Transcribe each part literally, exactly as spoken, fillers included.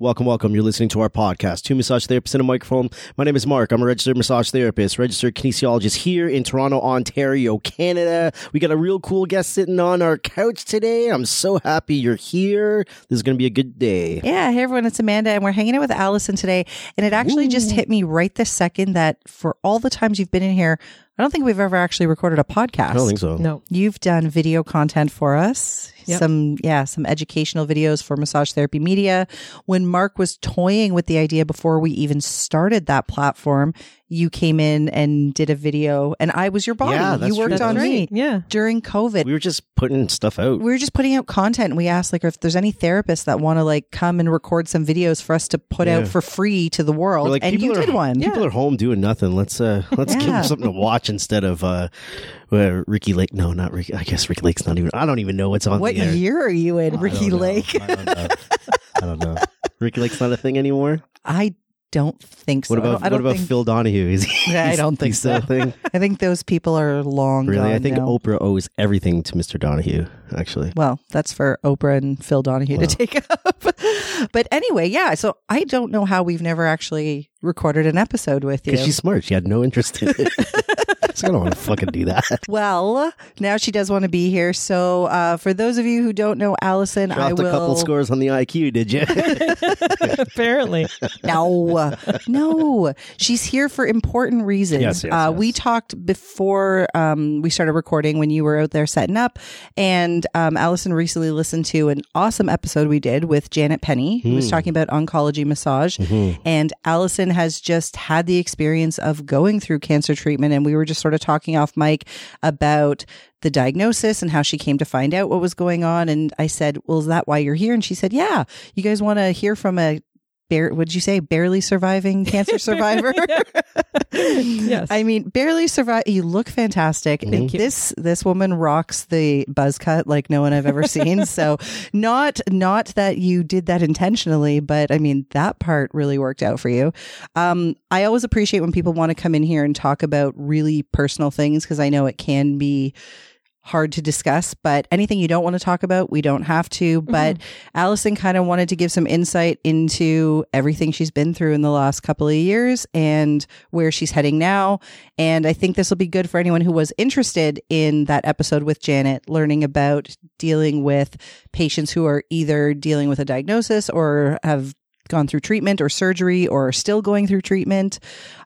Welcome, welcome. You're listening to our podcast, Two Massage Therapists and a Microphone. My name is Mark. I'm a registered massage therapist, registered kinesiologist here in Toronto, Ontario, Canada. We got a real cool guest sitting on our couch today. I'm so happy you're here. This is going to be a good day. Yeah. Hey, everyone. It's Amanda, and we're hanging out with Allison today. And it actually Ooh. just hit me right this second that for all the times you've been in here, I don't think we've ever actually recorded a podcast. I don't think so. No. You've done video content for us. Yep. Some, yeah, some educational videos for Massage Therapy Media. When Mark was toying with the idea before we even started that platform, you came in and did a video, and I was your body. Yeah, that's you worked true. on that's me right. yeah. during COVID. We were just putting stuff out. We were just putting out content. And we asked like if there's any therapists that want to like come and record some videos for us to put yeah. out for free to the world. Like, and you are, did one. People yeah. are home doing nothing. Let's uh, let's yeah. give them something to watch instead of uh, uh, Ricky Lake. No, not Ricky. I guess Ricky Lake's not even. I don't even know what's on. What the air. year are you in, I Ricky Lake? I don't know. I don't know. Ricky Lake's not a thing anymore. I. Don't think so. What about, I don't, I don't what about think... Phil Donahue? Is he, yeah, I don't think so. Thing? I think those people are long really? gone. I think now. Oprah owes everything to Mister Donahue, actually. Well, that's for Oprah and Phil Donahue wow. to take up. But anyway, yeah. So I don't know how we've never actually recorded an episode with you. Because she's smart. She had no interest in it. So I don't want to fucking do that. Well, now she does want to be here. So uh, for those of you who don't know Allison, Dropped I will... a couple scores on the I Q, did you? Apparently. No. No. She's here for important reasons. Yes, yes, uh, yes. We talked before um, we started recording when you were out there setting up. And um, Allison recently listened to an awesome episode we did with Janet Penny, who mm. was talking about oncology massage. Mm-hmm. And Allison has just had the experience of going through cancer treatment. And we were just sort of talking off mic about the diagnosis and how she came to find out what was going on. And I said, well, is that why you're here? And she said, yeah, you guys want to hear from a, bare, what'd you say, barely surviving cancer survivor? Yes. I mean, barely survive. You look fantastic. Mm-hmm. Thank you. This, this woman rocks the buzz cut like no one I've ever seen. So not, not that you did that intentionally, but I mean, that part really worked out for you. Um, I always appreciate when people want to come in here and talk about really personal things, because I know it can be hard to discuss, but anything you don't want to talk about, we don't have to. But mm-hmm. Allison kind of wanted to give some insight into everything she's been through in the last couple of years and where she's heading now. And I think this will be good for anyone who was interested in that episode with Janet, learning about dealing with patients who are either dealing with a diagnosis or have gone through treatment or surgery or are still going through treatment.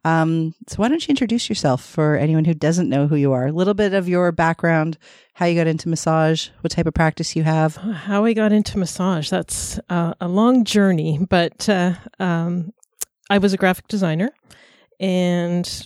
Um, so why don't you introduce yourself for anyone who doesn't know who you are? A little bit of your background, how you got into massage, what type of practice you have. How I got into massage, that's uh, a long journey, but uh, um, I was a graphic designer and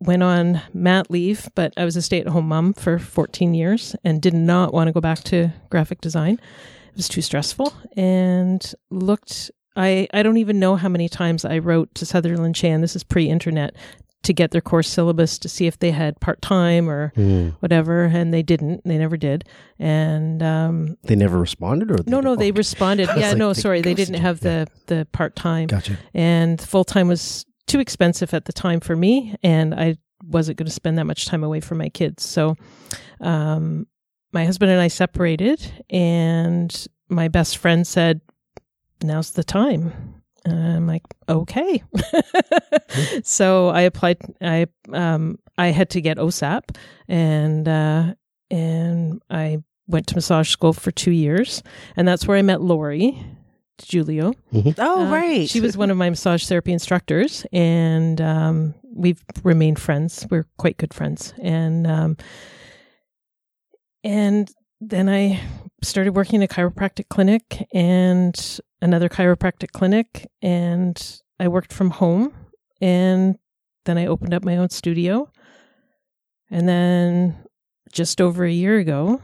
went on mat leave, but I was a stay-at-home mom for fourteen years and did not want to go back to graphic design. It was too stressful, and looked... I, I don't even know how many times I wrote to Sutherland Chan, this is pre-internet, to get their course syllabus to see if they had part-time or mm. whatever, and they didn't. They never did. And um, They never responded? or they No, no, they responded. Yeah, like no, they sorry, they didn't have yeah. the, the part-time. Gotcha. And full-time was too expensive at the time for me, and I wasn't going to spend that much time away from my kids. So um, my husband and I separated, and my best friend said, now's the time. And I'm like, okay. So I applied, I, um, I had to get O S A P, and, uh, and I went to massage school for two years and that's where I met Lori Giulio. Mm-hmm. Oh, uh, right. She was one of my massage therapy instructors, and, um, we've remained friends. We're quite good friends. And, um, and then I started working in a chiropractic clinic and another chiropractic clinic, and I worked from home, and then I opened up my own studio. And then just over a year ago,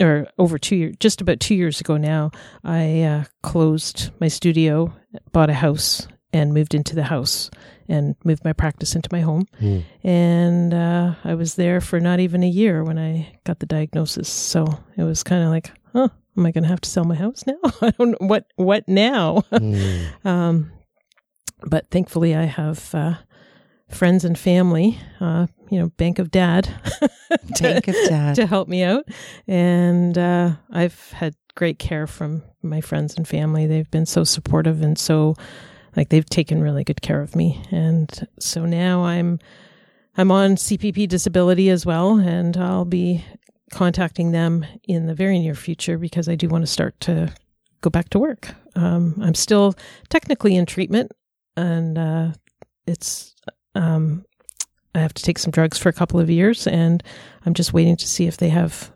or over two years, just about two years ago now, I uh, closed my studio, bought a house, and moved into the house and moved my practice into my home. Mm. And uh, I was there for not even a year when I got the diagnosis. So it was kind of like, huh, am I going to have to sell my house now? I don't know. What, what now? Mm. um, but thankfully I have uh, friends and family, uh, you know, Bank of Dad, to, Bank of Dad. to help me out. And uh, I've had great care from my friends and family. They've been so supportive and so, like, they've taken really good care of me. And so now I'm I'm on C P P disability as well, and I'll be contacting them in the very near future because I do want to start to go back to work. Um, I'm still technically in treatment, and uh, it's um, I have to take some drugs for a couple of years, and I'm just waiting to see if they have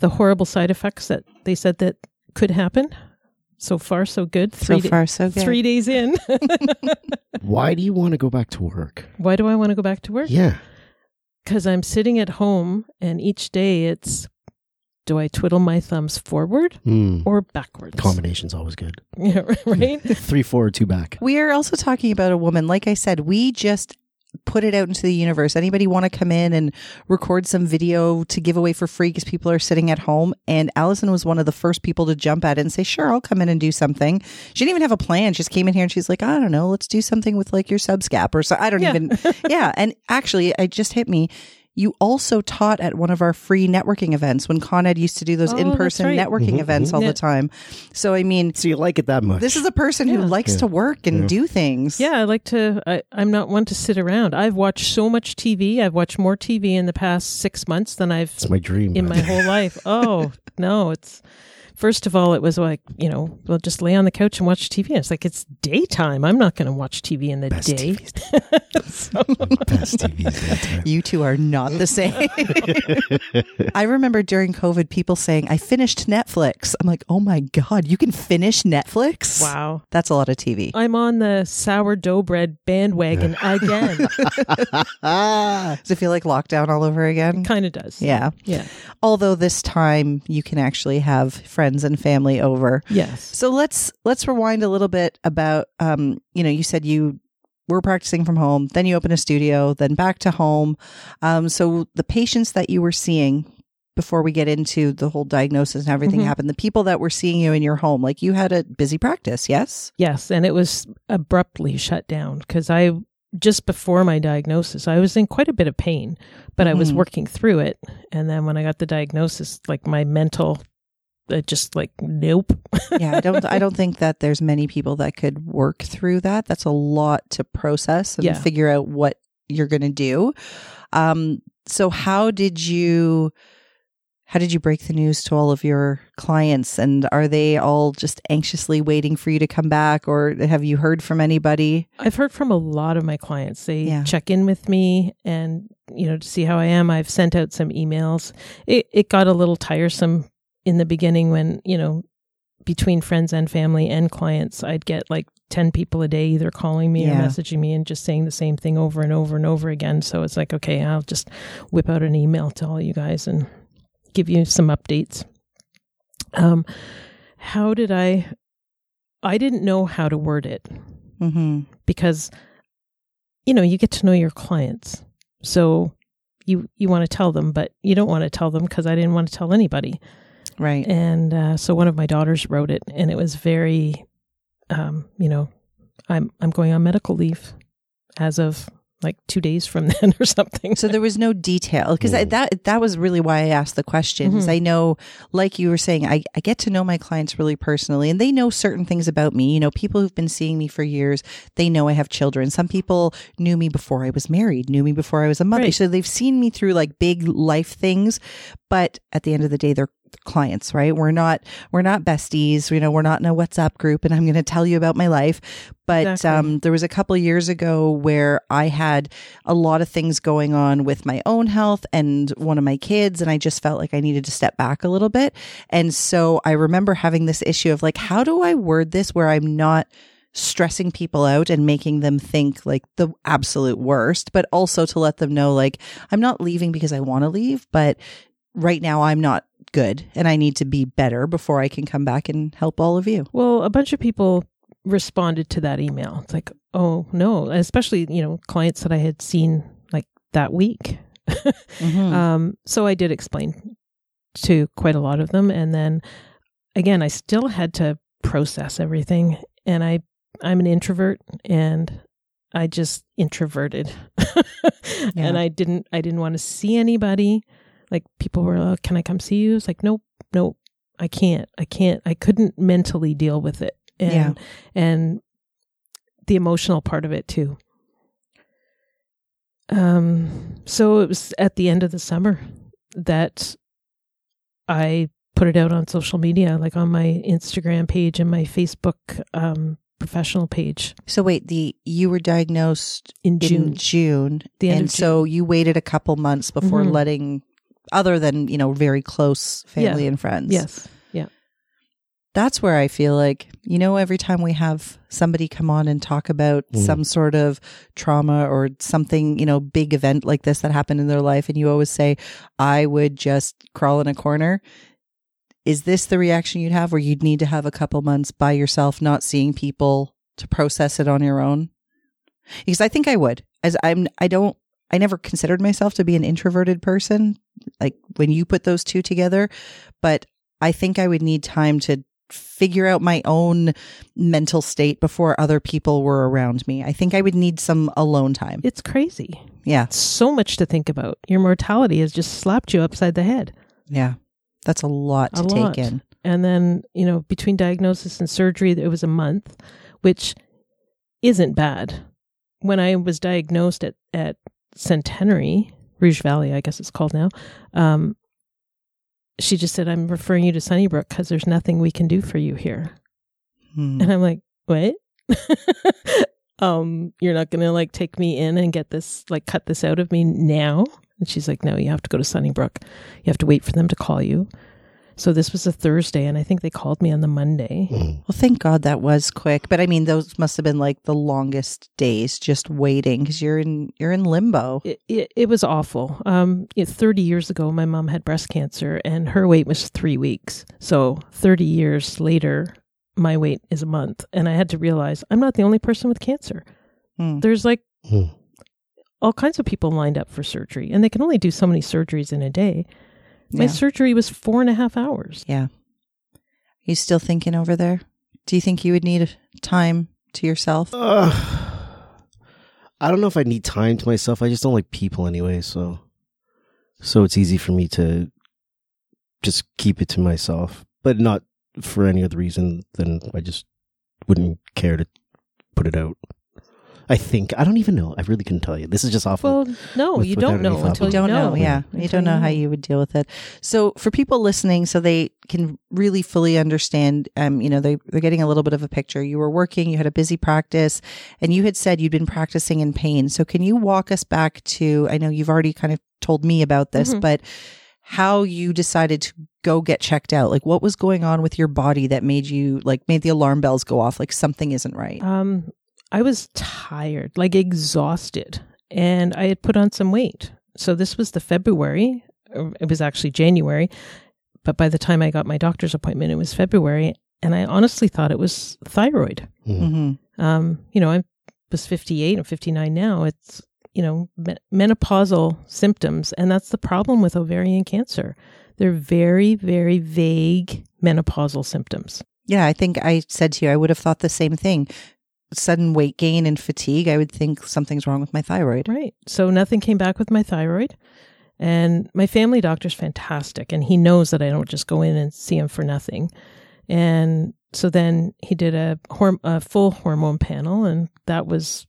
the horrible side effects that they said that could happen. So far, so good. Three so far, so good. Three days in. Why do you want to go back to work? Why do I want to go back to work? Yeah. Because I'm sitting at home, and each day it's, do I twiddle my thumbs forward mm. or backwards? Combination's always good. Yeah, right? Three, four, or two back. We are also talking about a woman. Like I said, we just put it out into the universe. Anybody want to come in and record some video to give away for free because people are sitting at home? And Allison was one of the first people to jump at it and say, sure, I'll come in and do something. She didn't even have a plan. She just came in here and she's like, I don't know, let's do something with like your Subscap or so. I don't yeah. even. Yeah. And actually, it just hit me. You also taught at one of our free networking events when Con Ed used to do those oh, in-person right. networking mm-hmm, events mm-hmm. all yeah. the time. So, I mean... So you like it that much. This is a person yeah. who likes yeah. to work and yeah. do things. Yeah, I like to... I, I'm not one to sit around. I've watched so much T V. I've watched more T V in the past six months than I've... It's my dream. In man. my whole life. Oh, no, it's... First of all, it was like, you know, we'll just lay on the couch and watch T V. And it's like, it's daytime. I'm not going to watch T V in the Best day. so. Best T V is daytime. You two are not the same. I remember during COVID, people saying, I finished Netflix. I'm like, oh my God, you can finish Netflix? Wow. That's a lot of T V. I'm on the sourdough bread bandwagon again. Does it feel like lockdown all over again? It kind of does. Yeah. Yeah. Although this time you can actually have friends friends and family over. Yes. So let's let's rewind a little bit about, um, you know, you said you were practicing from home, then you opened a studio, then back to home. Um, so the patients that you were seeing before we get into the whole diagnosis and everything mm-hmm. happened, the people that were seeing you in your home, like you had a busy practice, yes? Yes. And it was abruptly shut down because I, just before my diagnosis, I was in quite a bit of pain, but mm-hmm. I was working through it. And then when I got the diagnosis, like my mental... Uh, just like nope. yeah, I don't. I don't think that there's many people that could work through that. That's a lot to process and yeah. figure out what you're going to do. Um, so how did you? How did you break the news to all of your clients? And are they all just anxiously waiting for you to come back? Or have you heard from anybody? I've heard from a lot of my clients. They yeah. check in with me and you know to see how I am. I've sent out some emails. It it got a little tiresome. In the beginning when, you know, between friends and family and clients, I'd get like ten people a day either calling me yeah. or messaging me and just saying the same thing over and over and over again. So it's like, okay, I'll just whip out an email to all you guys and give you some updates. Um, how did I, I didn't know how to word it mm-hmm. because, you know, you get to know your clients. So you, you want to tell them, but you don't want to tell them because I didn't want to tell anybody. Right. And uh, so one of my daughters wrote it and it was very, um, you know, I'm I'm going on medical leave as of like two days from then or something. So there was no detail because mm. that that was really why I asked the questions. Mm-hmm. I know, like you were saying, I, I get to know my clients really personally and they know certain things about me. You know, people who've been seeing me for years, they know I have children. Some people knew me before I was married, knew me before I was a mother. Right. So they've seen me through like big life things. But at the end of the day, they're clients, right? We're not, we're not besties. You know, we're not in a WhatsApp group and I'm going to tell you about my life. But exactly. um, there was a couple of years ago where I had a lot of things going on with my own health and one of my kids. And I just felt like I needed to step back a little bit. And so I remember having this issue of like, how do I word this where I'm not stressing people out and making them think like the absolute worst, but also to let them know, like, I'm not leaving because I want to leave, but right now I'm not good and I need to be better before I can come back and help all of you. Well, a bunch of people responded to that email. It's like, oh no, especially, you know, clients that I had seen like that week. mm-hmm. um, so I did explain to quite a lot of them. And then again, I still had to process everything. And I, I'm an introvert and I just introverted yeah. and I didn't, I didn't want to see anybody. Like people were, oh, can I come see you? It's like, nope, nope. I can't, I can't, I couldn't mentally deal with it. And, yeah. and the emotional part of it too. Um, so it was at the end of the summer that I put it out on social media, like on my Instagram page and my Facebook, um, professional page. So wait, the you were diagnosed in June. In June the end and of June. So you waited a couple months before mm-hmm. letting, other than, you know, very close family yeah. and friends. Yes. Yeah. That's where I feel like, you know, every time we have somebody come on and talk about mm. some sort of trauma or something, you know, big event like this that happened in their life, and you always say, I would just crawl in a corner. Is this the reaction you'd have, where you'd need to have a couple months by yourself, not seeing people, to process it on your own? Because I think I would. As I'm, I don't, I never considered myself to be an introverted person, like when you put those two together, but I think I would need time to figure out my own mental state before other people were around me. I think I would need some alone time. It's crazy. Yeah. So much to think about. Your mortality has just slapped you upside the head. Yeah. That's a lot to a take lot. in. And then, you know, between diagnosis and surgery, it was a month, which isn't bad. When I was diagnosed at, at Centenary, Rouge Valley, I guess it's called now, um, she just said, I'm referring you to Sunnybrook because there's nothing we can do for you here. Hmm. And I'm like, what? um, you're not going to like take me in and get this, like cut this out of me now? And she's like, no, you have to go to Sunnybrook. You have to wait for them to call you. So this was a Thursday, and I think they called me on the Monday. Mm. Well, thank God that was quick. But I mean, those must have been like the longest days, just waiting, because you're in you're in limbo. It, it, it was awful. Um, you know, thirty years ago, my mom had breast cancer, and her wait was three weeks. So thirty years later, my wait is a month, and I had to realize I'm not the only person with cancer. Mm. There's like. Mm. all kinds of people lined up for surgery, and they can only do so many surgeries in a day. My yeah. surgery was four and a half hours. Yeah. You still thinking over there? Do you think you would need time to yourself? Uh, I don't know if I need time to myself. I just don't like people anyway. So, so it's easy for me to just keep it to myself, but not for any other reason than I just wouldn't care to put it out. I think. I don't even know. I really couldn't tell you. This is just awful. Well, no, with, you don't know until you don't know. know. Yeah. You don't know how you would deal with it. So for people listening, so they can really fully understand, um, you know, they, they're getting a little bit of a picture. You were working, you had a busy practice, and you had said you'd been practicing in pain. So can you walk us back to, I know you've already kind of told me about this, mm-hmm. but how you decided to go get checked out? Like what was going on with your body that made you, like made the alarm bells go off, like something isn't right? Um, I was tired, like exhausted, and I had put on some weight. So this was the February, it was actually January, but by the time I got my doctor's appointment, it was February, and I honestly thought it was thyroid. Mm-hmm. Um, you know, I was fifty-eight and fifty-nine now. It's, you know, me- menopausal symptoms, and that's the problem with ovarian cancer. They're very, very vague menopausal symptoms. Yeah, I think I said to you, I would have thought the same thing. Sudden weight gain and fatigue, I would think something's wrong with my thyroid. Right. So nothing came back with my thyroid. And my family doctor's fantastic. And he knows that I don't just go in and see him for nothing. And so then he did a, horm- a full hormone panel. And that was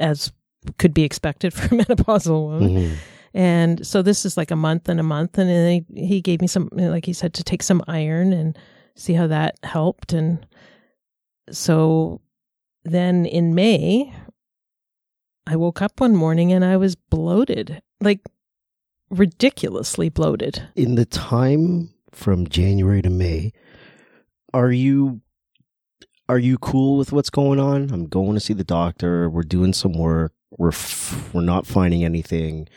as could be expected for a menopausal woman. Mm-hmm. And so this is like a month and a month. And then he, he gave me some, like he said, to take some iron and see how that helped. And so... Then in May, I woke up one morning and I was bloated, like ridiculously bloated. In the time from January to May, are you are you cool with what's going on? I'm going to see the doctor. We're doing some work. We're f- we're not finding anything.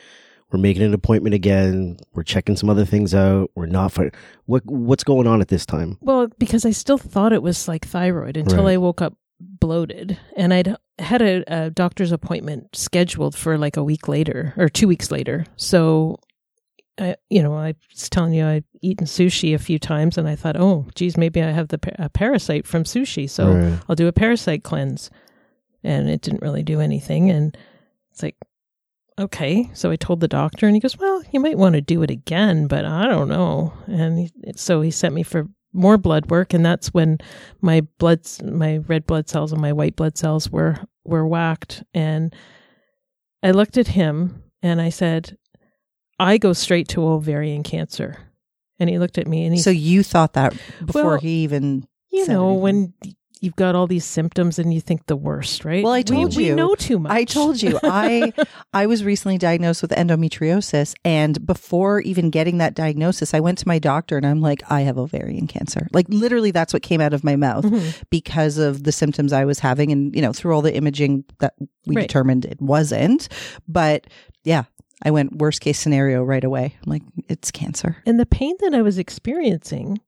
We're making an appointment again. We're checking some other things out. We're not finding what what's going on at this time. Well, because I still thought it was like thyroid until right. I woke up bloated, and I'd had a, a doctor's appointment scheduled for like a week later or two weeks later. So, I, you know, I was telling you I'd eaten sushi a few times, and I thought, oh, geez, maybe I have the par- a parasite from sushi, so right. I'll do a parasite cleanse, and it didn't really do anything. And it's like, okay. So I told the doctor and he goes, well, you might want to do it again, but I don't know. And he, so he sent me for more blood work. And that's when my bloods, my red blood cells and my white blood cells were, were whacked. And I looked at him and I said, I go straight to ovarian cancer. And he looked at me and he... So you thought that before well, he even... You know, anything. When... You've got all these symptoms and you think the worst, right? Well, I told we, you. We know too much. I told you. I I was recently diagnosed with endometriosis. And before even getting that diagnosis, I went to my doctor and I'm like, I have ovarian cancer. Like literally that's what came out of my mouth mm-hmm. because of the symptoms I was having. And, you know, through all the imaging that we right. determined it wasn't. But yeah, I went worst case scenario right away. I'm like, it's cancer. And the pain that I was experiencing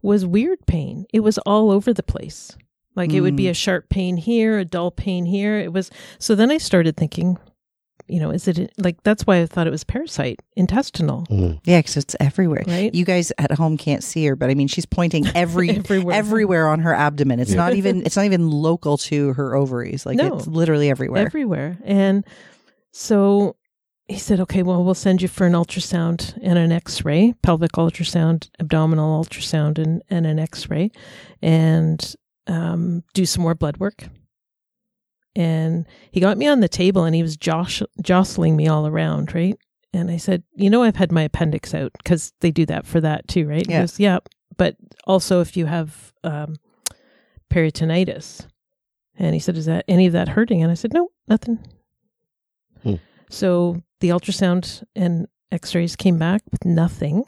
was weird pain. It was all over the place. Like mm. it would be a sharp pain here, a dull pain here. It was, so then I started thinking, you know, is it like, that's why I thought it was parasite, intestinal. Mm. Yeah, because it's everywhere. Right? You guys at home can't see her, but I mean, she's pointing every everywhere. everywhere on her abdomen. It's yeah. not even, it's not even local to her ovaries. Like no, it's literally everywhere. Everywhere. And so he said, okay, well, we'll send you for an ultrasound and an x-ray, pelvic ultrasound, abdominal ultrasound, and, and an x-ray, and um, do some more blood work. And he got me on the table and he was josh- jostling me all around, right? And I said, you know, I've had my appendix out, because they do that for that too, right? Yeah. He goes, yeah, but also if you have um, peritonitis. And he said, is that any of that hurting? And I said, no, nothing. Hmm. So the ultrasound and x-rays came back with nothing.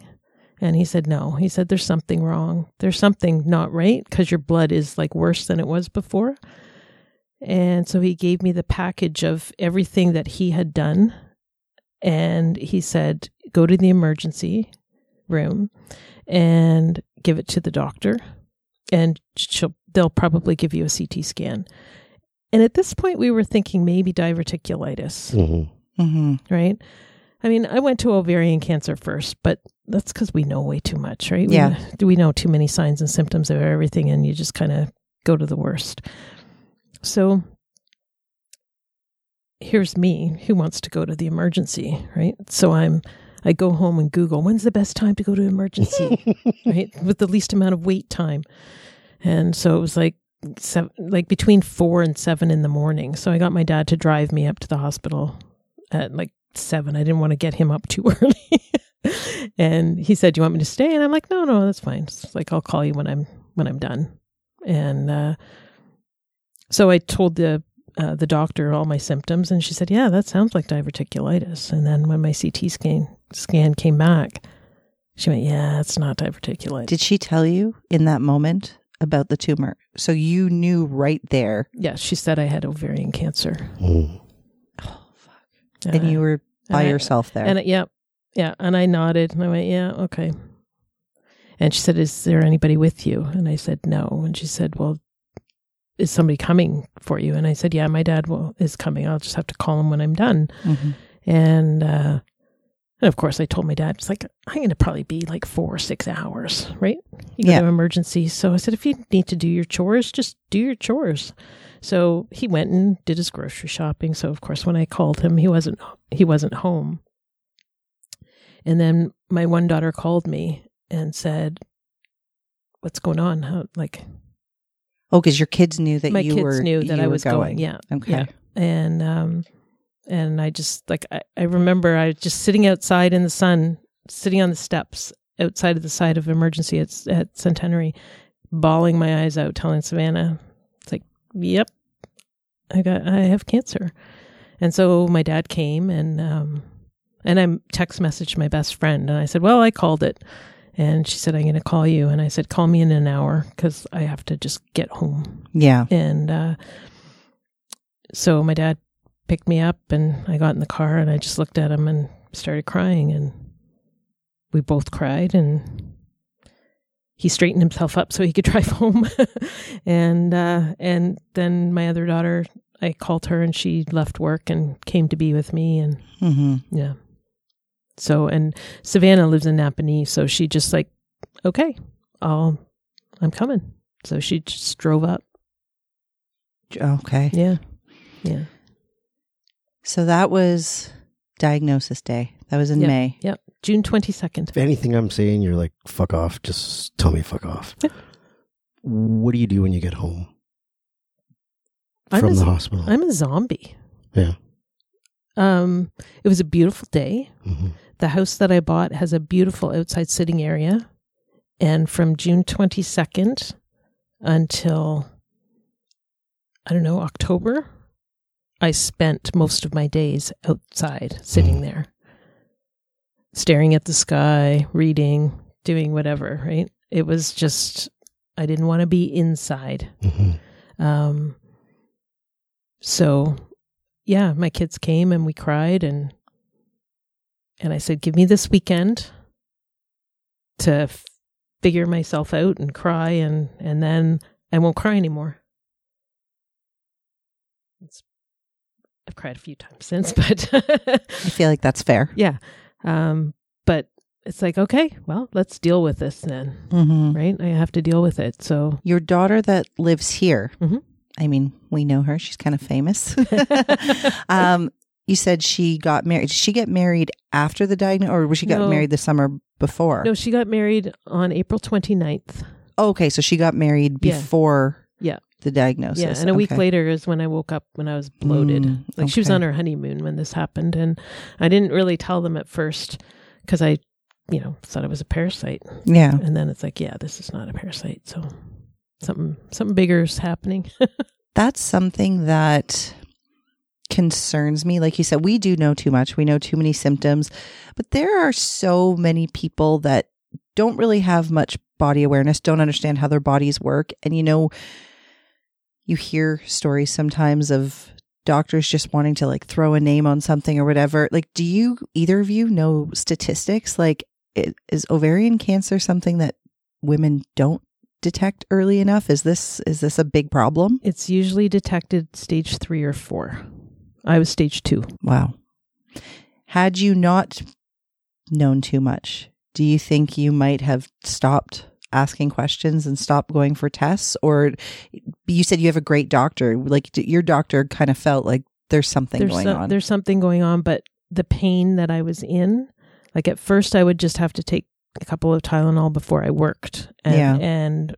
And he said, no, he said, there's something wrong. There's something not right because your blood is like worse than it was before. And so he gave me the package of everything that he had done. And he said, go to the emergency room and give it to the doctor. And she'll, they'll probably give you a C T scan. And at this point, we were thinking maybe diverticulitis. Mm-hmm. Mm-hmm. Right? I mean, I went to ovarian cancer first, but that's because we know way too much, right? We, yeah. Do we know too many signs and symptoms of everything, and you just kind of go to the worst. So here's me who wants to go to the emergency, right? So I'm, I go home and Google, when's the best time to go to emergency, right? With the least amount of wait time. And so it was like, seven, like between four and seven in the morning. So I got my dad to drive me up to the hospital at like seven. I didn't want to get him up too early. And he said, do you want me to stay? And I'm like, no, no, that's fine. It's like, I'll call you when I'm, when I'm done. And, uh, so I told the, uh, the doctor all my symptoms and she said, yeah, that sounds like diverticulitis. And then when my C T scan scan came back, she went, yeah, it's not diverticulitis. Did she tell you in that moment about the tumor? So you knew right there. Yeah. She said I had ovarian cancer. Mm. Uh, and you were by I, yourself there. And yeah, yeah. And I nodded and I went, yeah, okay. And she said, is there anybody with you? And I said, no. And she said, well, is somebody coming for you? And I said, yeah, my dad will, is coming. I'll just have to call him when I'm done. Mm-hmm. And, uh, and of course I told my dad, it's like, I'm going to probably be like four or six hours, right? You got yeah. an emergency. So I said, if you need to do your chores, just do your chores. So he went and did his grocery shopping. So of course, when I called him, he wasn't, he wasn't home. And then my one daughter called me and said, what's going on? How, like, oh, cause your kids knew that my you kids were, knew that I was going. going. Yeah. Okay. Yeah. And, um, and I just like, I, I remember I was just sitting outside in the sun, sitting on the steps outside of the side of emergency at, at Centenary, bawling my eyes out, telling Savannah, yep, I got, I have cancer. And so my dad came and, um, and I text messaged my best friend and I said, well, I called it. And she said, I'm going to call you. And I said, call me in an hour because I have to just get home. Yeah. And, uh, so my dad picked me up and I got in the car and I just looked at him and started crying and we both cried and he straightened himself up so he could drive home. And uh, and then my other daughter, I called her and she left work and came to be with me. And mm-hmm. yeah. So, and Savannah lives in Napanee. So she just like, okay, I'll, I'm coming. So she just drove up. Okay. Yeah. Yeah. So that was diagnosis day. That was in yep. May. Yep. June twenty-second. If anything I'm saying, you're like, fuck off. Just tell me fuck off. Yep. What do you do when you get home I'm from a, the hospital? I'm a zombie. Yeah. Um, it was a beautiful day. Mm-hmm. The house that I bought has a beautiful outside sitting area. And from June twenty-second until, I don't know, October, I spent most of my days outside sitting mm-hmm. there, staring at the sky, reading, doing whatever, right? It was just, I didn't want to be inside. Mm-hmm. Um, so, yeah, my kids came and we cried and and I said, give me this weekend to f- figure myself out and cry and, and then I won't cry anymore. It's, I've cried a few times since, but... I feel like that's fair. Yeah. Um, but it's like, okay, well, let's deal with this then, mm-hmm. right? I have to deal with it, so... Your daughter that lives here, mm-hmm. I mean, we know her. She's kind of famous. um, you said she got married. Did she get married after the diagnosis, or was she got no. married the summer before? No, she got married on April twenty-ninth. Oh, okay, so she got married before yeah. Yeah. the diagnosis. Yeah, and a okay. week later is when I woke up when I was bloated. Mm, like okay. She was on her honeymoon when this happened, and I didn't really tell them at first because I, you know, thought it was a parasite. Yeah. And then it's like, yeah, this is not a parasite, so... Something something bigger is happening. That's something that concerns me. Like you said, we do know too much. We know too many symptoms. But there are so many people that don't really have much body awareness, don't understand how their bodies work. And, you know, you hear stories sometimes of doctors just wanting to like throw a name on something or whatever. Like, do you, either of you know statistics? Like, it, is ovarian cancer something that women don't detect early enough? Is this is this a big problem? It's usually detected stage three or four. I was stage two. Wow. Had you not known too much, do you think you might have stopped asking questions and stopped going for tests? Or you said you have a great doctor. Like your doctor kind of felt like there's something there's going so, on. There's something going on, but the pain that I was in, like at first I would just have to take a couple of Tylenol before I worked. And, yeah. and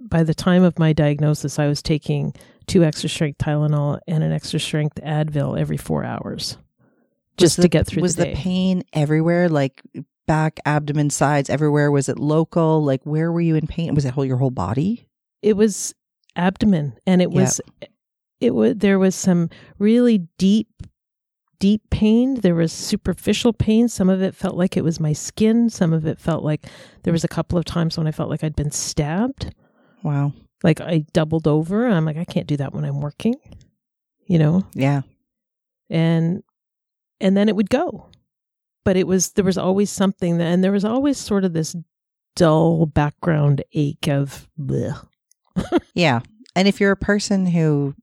by the time of my diagnosis, I was taking two extra strength Tylenol and an extra strength Advil every four hours just the, to get through the day. Was the pain everywhere? Like back, abdomen, sides, everywhere? Was it local? Like where were you in pain? Was it whole, your whole body? It was abdomen. And it was, yeah. it was, there was some really deep deep pain. There was superficial pain. Some of it felt like it was my skin. Some of it felt like there was a couple of times when I felt like I'd been stabbed. Wow. Like I doubled over. And I'm like, I can't do that when I'm working, you know? Yeah. And, and then it would go, but it was, there was always something that, and there was always sort of this dull background ache of, bleh. Yeah. And if you're a person who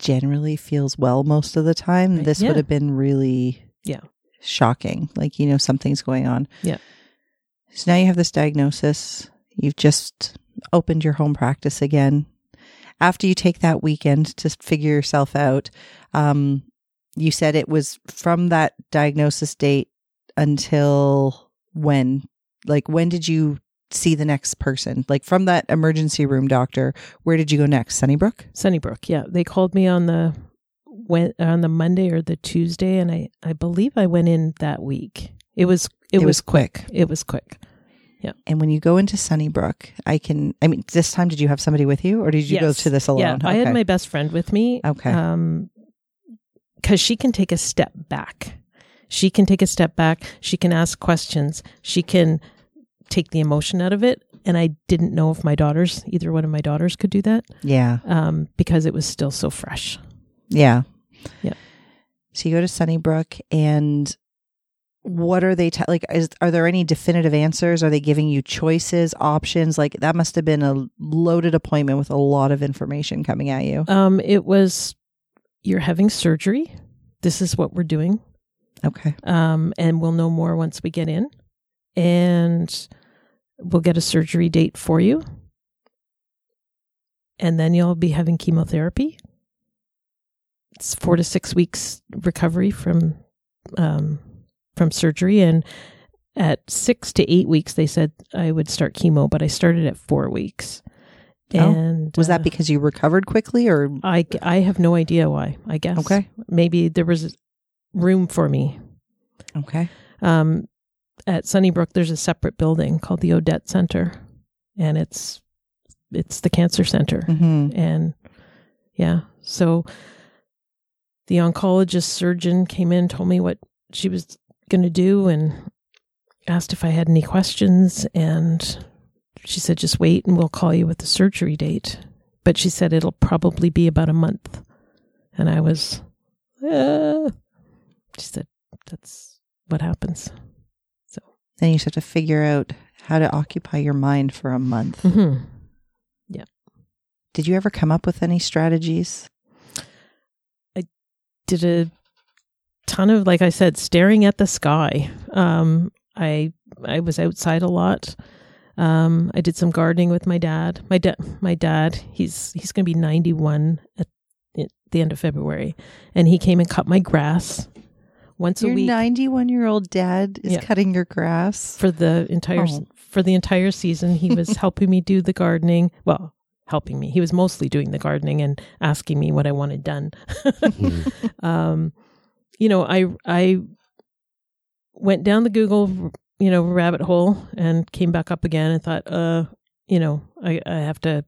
generally feels well most of the time, right. this yeah. would have been really yeah. shocking. Like, you know, something's going on. Yeah. So now you have this diagnosis. You've just opened your home practice again. After you take that weekend to figure yourself out, um, you said it was from that diagnosis date until when? Like, when did you see the next person? Like from that emergency room doctor, where did you go next? Sunnybrook? Sunnybrook, yeah. They called me on the went on the Monday or the Tuesday, and I, I believe I went in that week. It was it, it was, was quick. quick. It was quick. Yeah. And when you go into Sunnybrook, I can I mean this time did you have somebody with you or did you yes. go to this alone? Yeah, okay. I had my best friend with me. Okay. Um because she can take a step back. She can take a step back. She can ask questions. She can take the emotion out of it. And I didn't know if my daughters, either one of my daughters could do that. Yeah. Um, because it was still so fresh. Yeah. Yeah. So you go to Sunnybrook and what are they, t- like, is, are there any definitive answers? Are they giving you choices, options? Like that must have been a loaded appointment with a lot of information coming at you. Um, it was, you're having surgery. This is what we're doing. Okay. Um, and we'll know more once we get in. And we'll get a surgery date for you. And then you'll be having chemotherapy. It's four to six weeks recovery from um, from surgery. And at six to eight weeks, they said I would start chemo, but I started at four weeks. Oh. And was that uh, because you recovered quickly, or I, I have no idea why, I guess. Okay. Maybe there was room for me. Okay. Um, at Sunnybrook, there's a separate building called the Odette Center, and it's, it's the cancer center. Mm-hmm. And yeah, so the oncologist surgeon came in, told me what she was going to do, and asked if I had any questions, and she said, just wait and we'll call you with the surgery date. But she said, it'll probably be about a month. And I was, uh, she said, that's what happens. So then you just have to figure out how to occupy your mind for a month. Mm-hmm. Yeah. Did you ever come up with any strategies? I did a ton of, like I said, staring at the sky. Um, I, I was outside a lot. Um, I did some gardening with my dad. My dad, my dad, he's, he's going to be ninety-one at the end of February. And he came and cut my grass once your a week. Your ninety-one year old dad is yeah. cutting your grass for the entire, oh. for the entire season. He was helping me do the gardening. Well, helping me. He was mostly doing the gardening and asking me what I wanted done. mm-hmm. Um, you know, I, I went down the Google you know, rabbit hole and came back up again and thought, uh, you know, I, I have to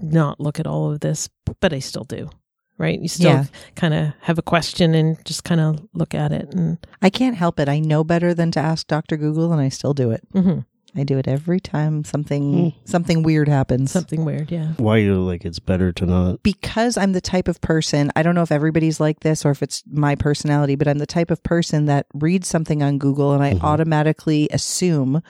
not look at all of this, but I still do, right? You still yeah. kind of have a question and just kind of look at it. And I can't help it. I know better than to ask Doctor Google, and I still do it. Mm-hmm. I do it every time something mm. something weird happens. Something weird, yeah. Why do you like it's better to not? Because I'm the type of person, I don't know if everybody's like this or if it's my personality, but I'm the type of person that reads something on Google and I mm-hmm. automatically assume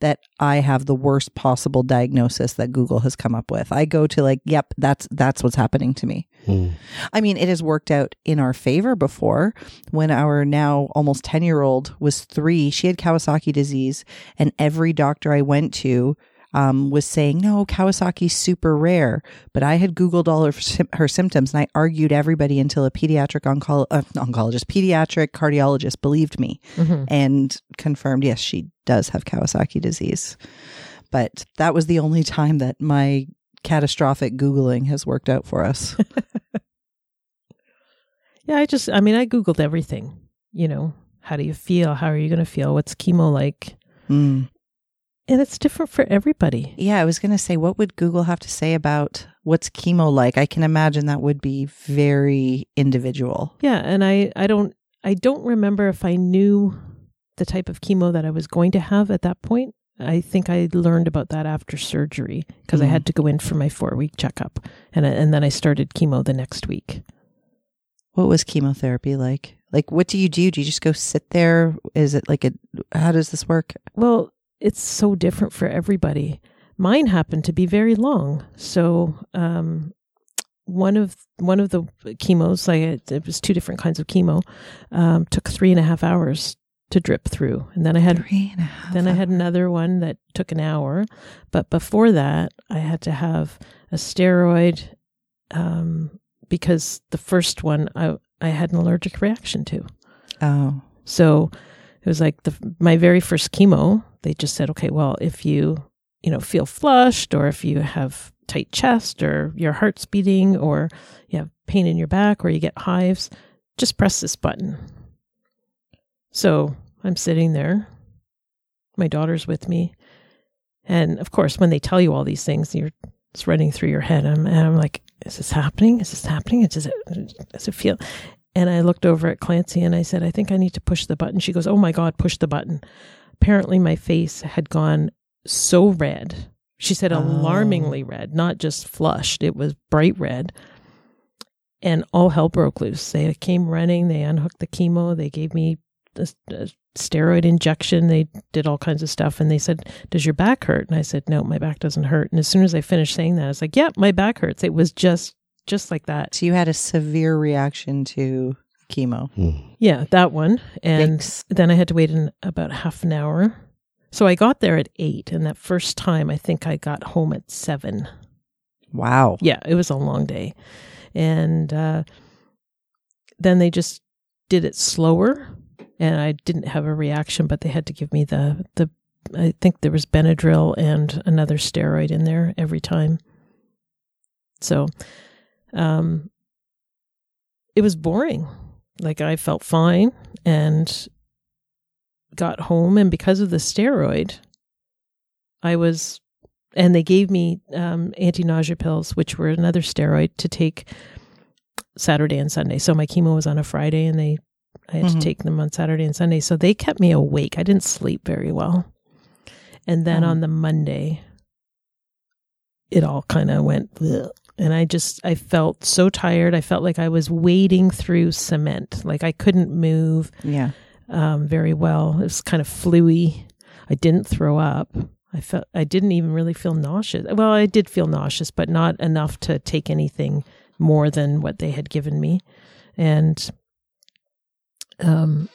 that I have the worst possible diagnosis that Google has come up with. I go to like, yep, that's that's what's happening to me. Mm. I mean, it has worked out in our favor before. When our now almost ten-year-old was three, she had Kawasaki disease, and every doctor I went to um, was saying, no, Kawasaki's super rare. But I had Googled all her, her symptoms, and I argued everybody until a pediatric onco- uh, oncologist, pediatric cardiologist believed me mm-hmm. and confirmed, yes, she does have Kawasaki disease. But that was the only time that my catastrophic Googling has worked out for us. yeah, I just, I mean, I Googled everything, you know, how do you feel? How are you going to feel? What's chemo like? Mm. And it's different for everybody. Yeah, I was going to say, what would Google have to say about what's chemo like? I can imagine that would be very individual. Yeah, and I, I don't, I don't remember if I knew the type of chemo that I was going to have at that point. I think I learned about that after surgery because mm. I had to go in for my four-week checkup, and I, and then I started chemo the next week. What was chemotherapy like? Like, what do you do? Do you just go sit there? Is it like a? How does this work? Well, it's so different for everybody. Mine happened to be very long, so um, one of one of the chemos, like it was two different kinds of chemo, um, took three and a half hours to drip through. And then I had Three and a half then hours. I had another one that took an hour. But before that, I had to have a steroid um, because the first one I I had an allergic reaction to. Oh. So it was like the my very first chemo, they just said, okay, well, if you, you know, feel flushed or if you have tight chest or your heart's beating or you have pain in your back or you get hives, just press this button. So I'm sitting there, my daughter's with me. And of course, when they tell you all these things, you're it's running through your head. I'm, and I'm like, is this happening? Is this happening? Does it, does it feel? And I looked over at Clancy and I said, I think I need to push the button. She goes, oh my God, push the button. Apparently my face had gone so red. She said alarmingly oh. red, not just flushed. It was bright red. And all hell broke loose. They came running. They unhooked the chemo. They gave me a steroid injection. They did all kinds of stuff. And they said, does your back hurt? And I said, no, my back doesn't hurt. And as soon as I finished saying that, I was like, yeah, my back hurts. It was just, just like that. So you had a severe reaction to chemo. Mm. Yeah, that one. And Yikes. Then I had to wait in about half an hour. So I got there at eight. And that first time, I think I got home at seven. Wow. Yeah, it was a long day. And uh, then they just did it slower. and I didn't have a reaction, but they had to give me the, the I think there was Benadryl and another steroid in there every time. So um, it was boring. Like, I felt fine and got home, and because of the steroid, I was, and they gave me um, anti-nausea pills, which were another steroid to take Saturday and Sunday. So my chemo was on a Friday, and they I had mm-hmm. to take them on Saturday and Sunday. So they kept me awake. I didn't sleep very well. And then um, on the Monday, it all kind of went, bleh. And I just, I felt so tired. I felt like I was wading through cement. Like, I couldn't move yeah. um, very well. It was kind of fluey. I didn't throw up. I felt, I didn't even really feel nauseous. Well, I did feel nauseous, but not enough to take anything more than what they had given me. And Um,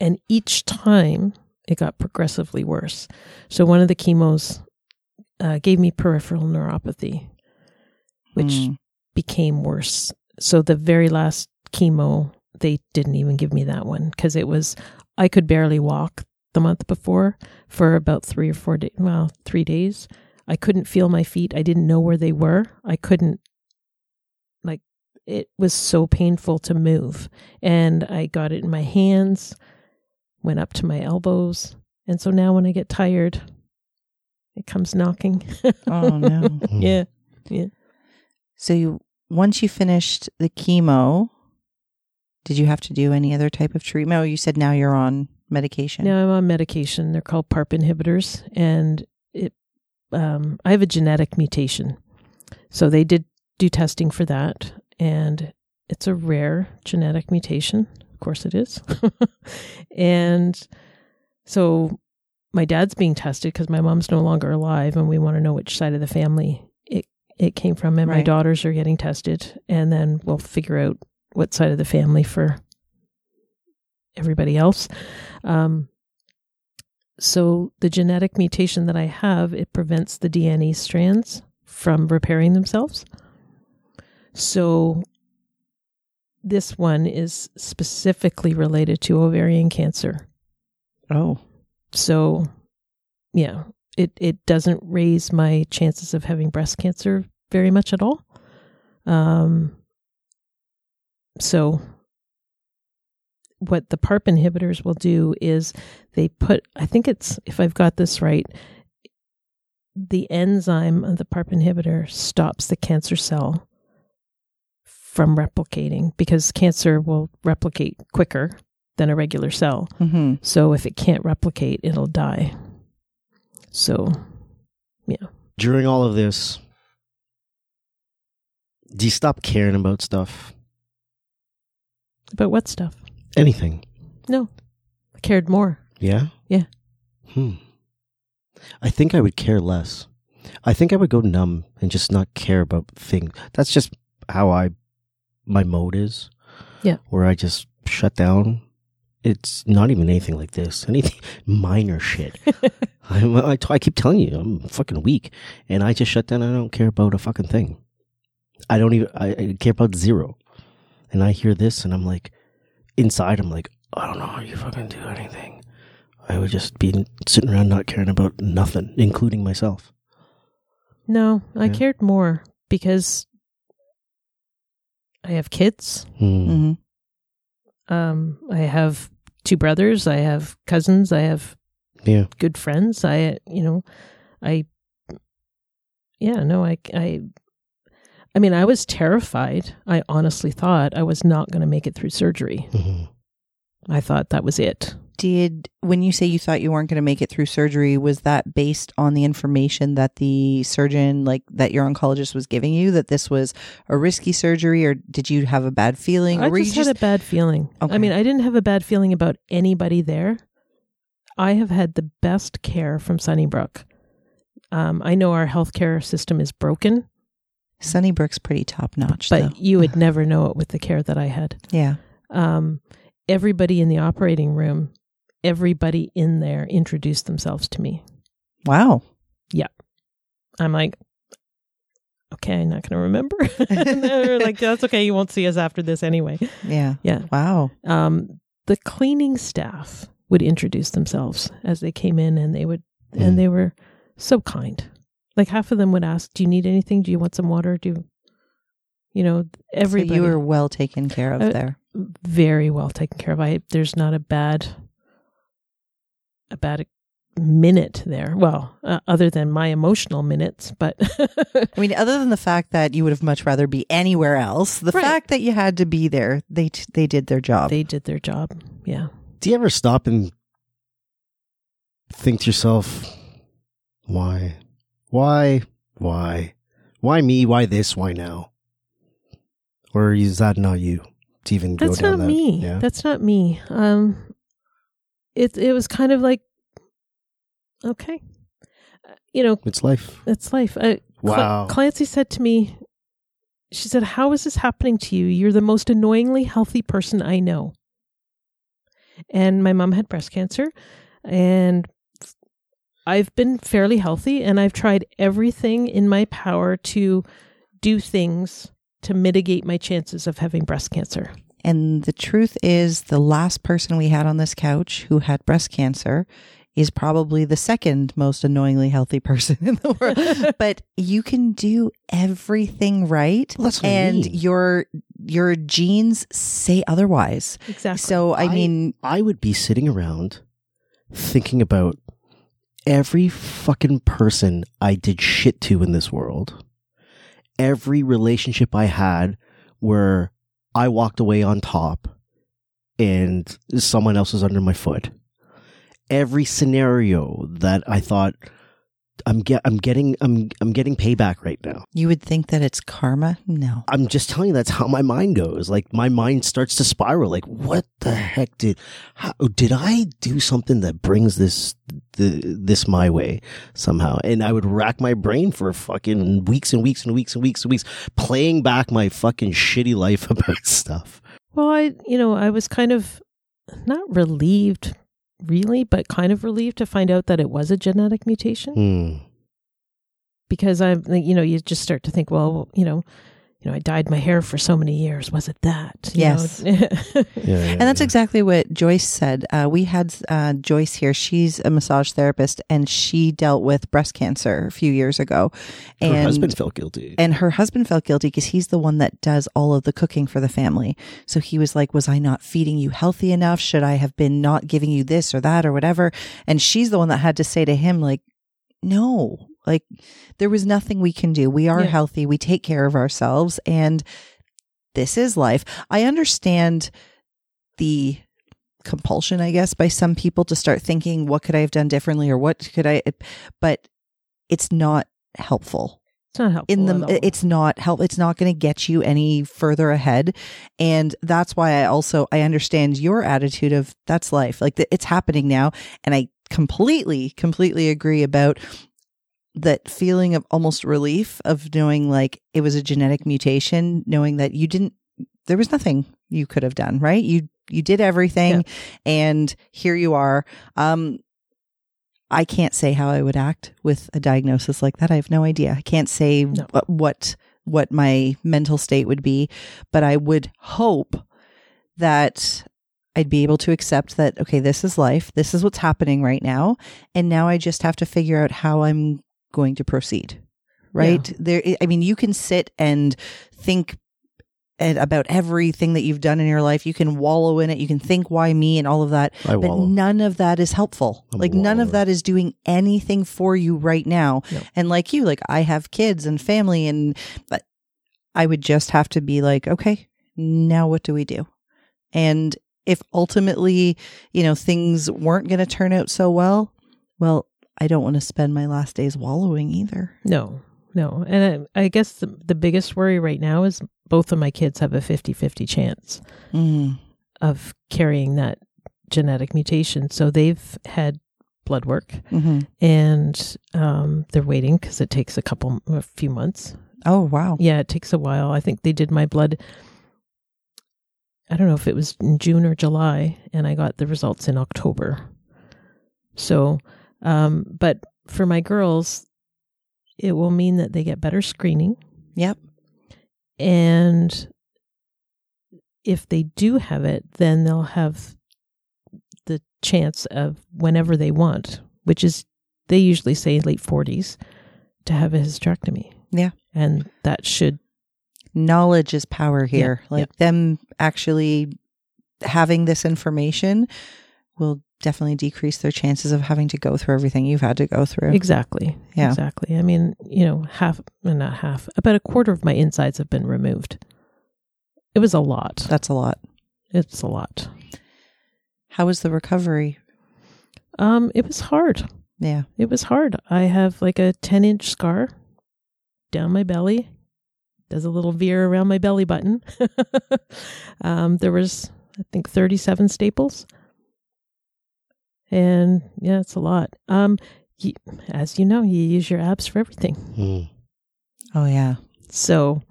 and each time it got progressively worse. So one of the chemos uh, gave me peripheral neuropathy, which mm. became worse. So the very last chemo, they didn't even give me that one, because it was, I could barely walk the month before for about three or four days, well, three days. I couldn't feel my feet. I didn't know where they were. I couldn't, like, it was so painful to move, and I got it in my hands, went up to my elbows. And so now when I get tired, it comes knocking. Oh no. Yeah. Yeah. So you, once you finished the chemo, did you have to do any other type of treatment? Oh, you said now you're on medication. Now I'm on medication. They're called PARP inhibitors, and it, um, I have a genetic mutation. So they did do testing for that. And it's a rare genetic mutation. Of course it is. And so my dad's being tested because my mom's no longer alive, and we want to know which side of the family it, it came from. And right. My daughters are getting tested, and then we'll figure out what side of the family for everybody else. Um, so the genetic mutation that I have, it prevents the D N A strands from repairing themselves. So this one is specifically related to ovarian cancer. Oh. So, yeah, it, it doesn't raise my chances of having breast cancer very much at all. Um. So what the PARP inhibitors will do is they put, I think it's, if I've got this right, the enzyme of the PARP inhibitor stops the cancer cell from replicating, because cancer will replicate quicker than a regular cell. Mm-hmm. So if it can't replicate, it'll die. So, yeah. During all of this, do you stop caring about stuff? About what stuff? Anything. No. I cared more. Yeah? Yeah. Hmm. I think I would care less. I think I would go numb and just not care about things. That's just how I my mode is, yeah, where I just shut down. It's not even anything like this, anything minor shit. I'm, I, I keep telling you, I'm fucking weak, and I just shut down. I don't care about a fucking thing. I don't even, I, I care about zero. And I hear this, and I'm like, inside, I'm like, I don't know how you fucking do anything. I would just be sitting around not caring about nothing, including myself. No, I yeah. cared more, because I have kids. Mm. Mm-hmm. Um, I have two brothers. I have cousins. I have yeah. good friends. I, you know, I, yeah, no, I, I, I mean, I was terrified. I honestly thought I was not going to make it through surgery. Mm-hmm. I thought that was it. Did, when you say you thought you weren't going to make it through surgery, was that based on the information that the surgeon, like that your oncologist was giving you, that this was a risky surgery, or did you have a bad feeling? I or were just, you just had a bad feeling. Okay. I mean, I didn't have a bad feeling about anybody there. I have had the best care from Sunnybrook. Um, I know our healthcare system is broken. Sunnybrook's pretty top notch, but though. You would never know it with the care that I had. Yeah. Um, everybody in the operating room. Everybody in there introduced themselves to me. Wow. Yeah. I'm like, okay, I'm not going to remember. And they're like, that's okay. You won't see us after this anyway. Yeah. Yeah. Wow. Um, the cleaning staff would introduce themselves as they came in, and they would, mm. and they were so kind. Like half of them would ask, do you need anything? Do you want some water? Do you, you know, everybody. So you were well taken care of uh, there. Very well taken care of. I, there's not a bad, a bad minute there. Well, uh, other than my emotional minutes, but. I mean, other than the fact that you would have much rather be anywhere else, the right. fact that you had to be there, they, t- they did their job. They did their job. Yeah. Do you ever stop and think to yourself, why? Why? Why? Why me? Why this? Why now? Or is that not you to even go That's down that? That's not me. Yeah? That's not me. Um, it, it was kind of like, okay. Uh, you know. It's life. It's life. Uh, wow. Cl- Clancy said to me, she said, how is this happening to you? You're the most annoyingly healthy person I know. And my mom had breast cancer, and I've been fairly healthy, and I've tried everything in my power to do things to mitigate my chances of having breast cancer. And the truth is, the last person we had on this couch who had breast cancer is probably the second most annoyingly healthy person in the world. But you can do everything right. Well, that's what and I mean. your your genes say otherwise. Exactly. So, I, I mean... I would be sitting around thinking about every fucking person I did shit to in this world, every relationship I had where I walked away on top and someone else was under my foot, every scenario that I thought I'm get I'm getting I'm I'm getting payback right now. You would think that it's karma? No. I'm just telling you, that's how my mind goes. Like my mind starts to spiral. Like, what the heck did how, did I do something that brings this? The, this my way somehow, and I would rack my brain for fucking weeks and weeks and weeks and weeks and weeks, playing back my fucking shitty life about stuff. Well, I, you know, I was kind of not relieved, really, but kind of relieved to find out that it was a genetic mutation, mm. because I, you know, you just start to think, well, you know, you know, I dyed my hair for so many years. Was it that? You yes, know? yeah, yeah, and that's yeah. exactly what Joyce said. Uh, we had uh, Joyce here. She's a massage therapist, and she dealt with breast cancer a few years ago. And her husband felt guilty, and her husband felt guilty because he's the one that does all of the cooking for the family. So he was like, "Was I not feeding you healthy enough? Should I have been not giving you this or that or whatever?" And she's the one that had to say to him, like, "No." Like, there was nothing we can do. We are yeah. healthy. We take care of ourselves. And this is life. I understand the compulsion, I guess, by some people to start thinking, what could I have done differently, or what could I, but it's not helpful. It's not helpful. In the, it's not help. It's not going to get you any further ahead. And that's why I also, I understand your attitude of that's life. Like, the, it's happening now. And I completely, completely agree about that feeling of almost relief of knowing like it was a genetic mutation, knowing that you didn't, there was nothing you could have done, right? You, you did everything yeah. and here you are. Um, I can't say how I would act with a diagnosis like that. I have no idea. I can't say no. what, what, what my mental state would be, but I would hope that I'd be able to accept that, okay, this is life. This is what's happening right now. And now I just have to figure out how I'm going to proceed, right? Yeah. There, I mean, you can sit and think and about everything that you've done in your life. You can wallow in it. You can think, why me, and all of that. I but wallow. None of that is helpful. I'm like, none of that is doing anything for you right now. Yep. And like you, like I have kids and family, and I would just have to be like, okay, now what do we do? And if ultimately, you know, things weren't going to turn out so well, well, I don't want to spend my last days wallowing either. No, no. And I, I guess the, the biggest worry right now is both of my kids have a fifty-fifty chance mm. of carrying that genetic mutation. So they've had blood work mm-hmm. and um, they're waiting because it takes a couple, a few months. Oh, wow. Yeah, it takes a while. I think they did my blood, I don't know if it was in June or July, and I got the results in October. So... Um, but for my girls, it will mean that they get better screening. Yep. And if they do have it, then they'll have the chance of whenever they want, which is, they usually say late forties, to have a hysterectomy. Yeah. And that should... Knowledge is power here. Yeah, like yeah. them actually having this information will definitely decrease their chances of having to go through everything you've had to go through. Exactly. Yeah. Exactly. I mean, you know, half, not half, about a quarter of my insides have been removed. It was a lot. That's a lot. It's a lot. How was the recovery? Um, it was hard. Yeah. It was hard. I have like a ten inch scar down my belly. Does a little veer around my belly button. um, there was, I think, thirty-seven staples. And yeah, it's a lot. Um, you, as you know, you use your abs for everything. Mm. Oh, yeah. So,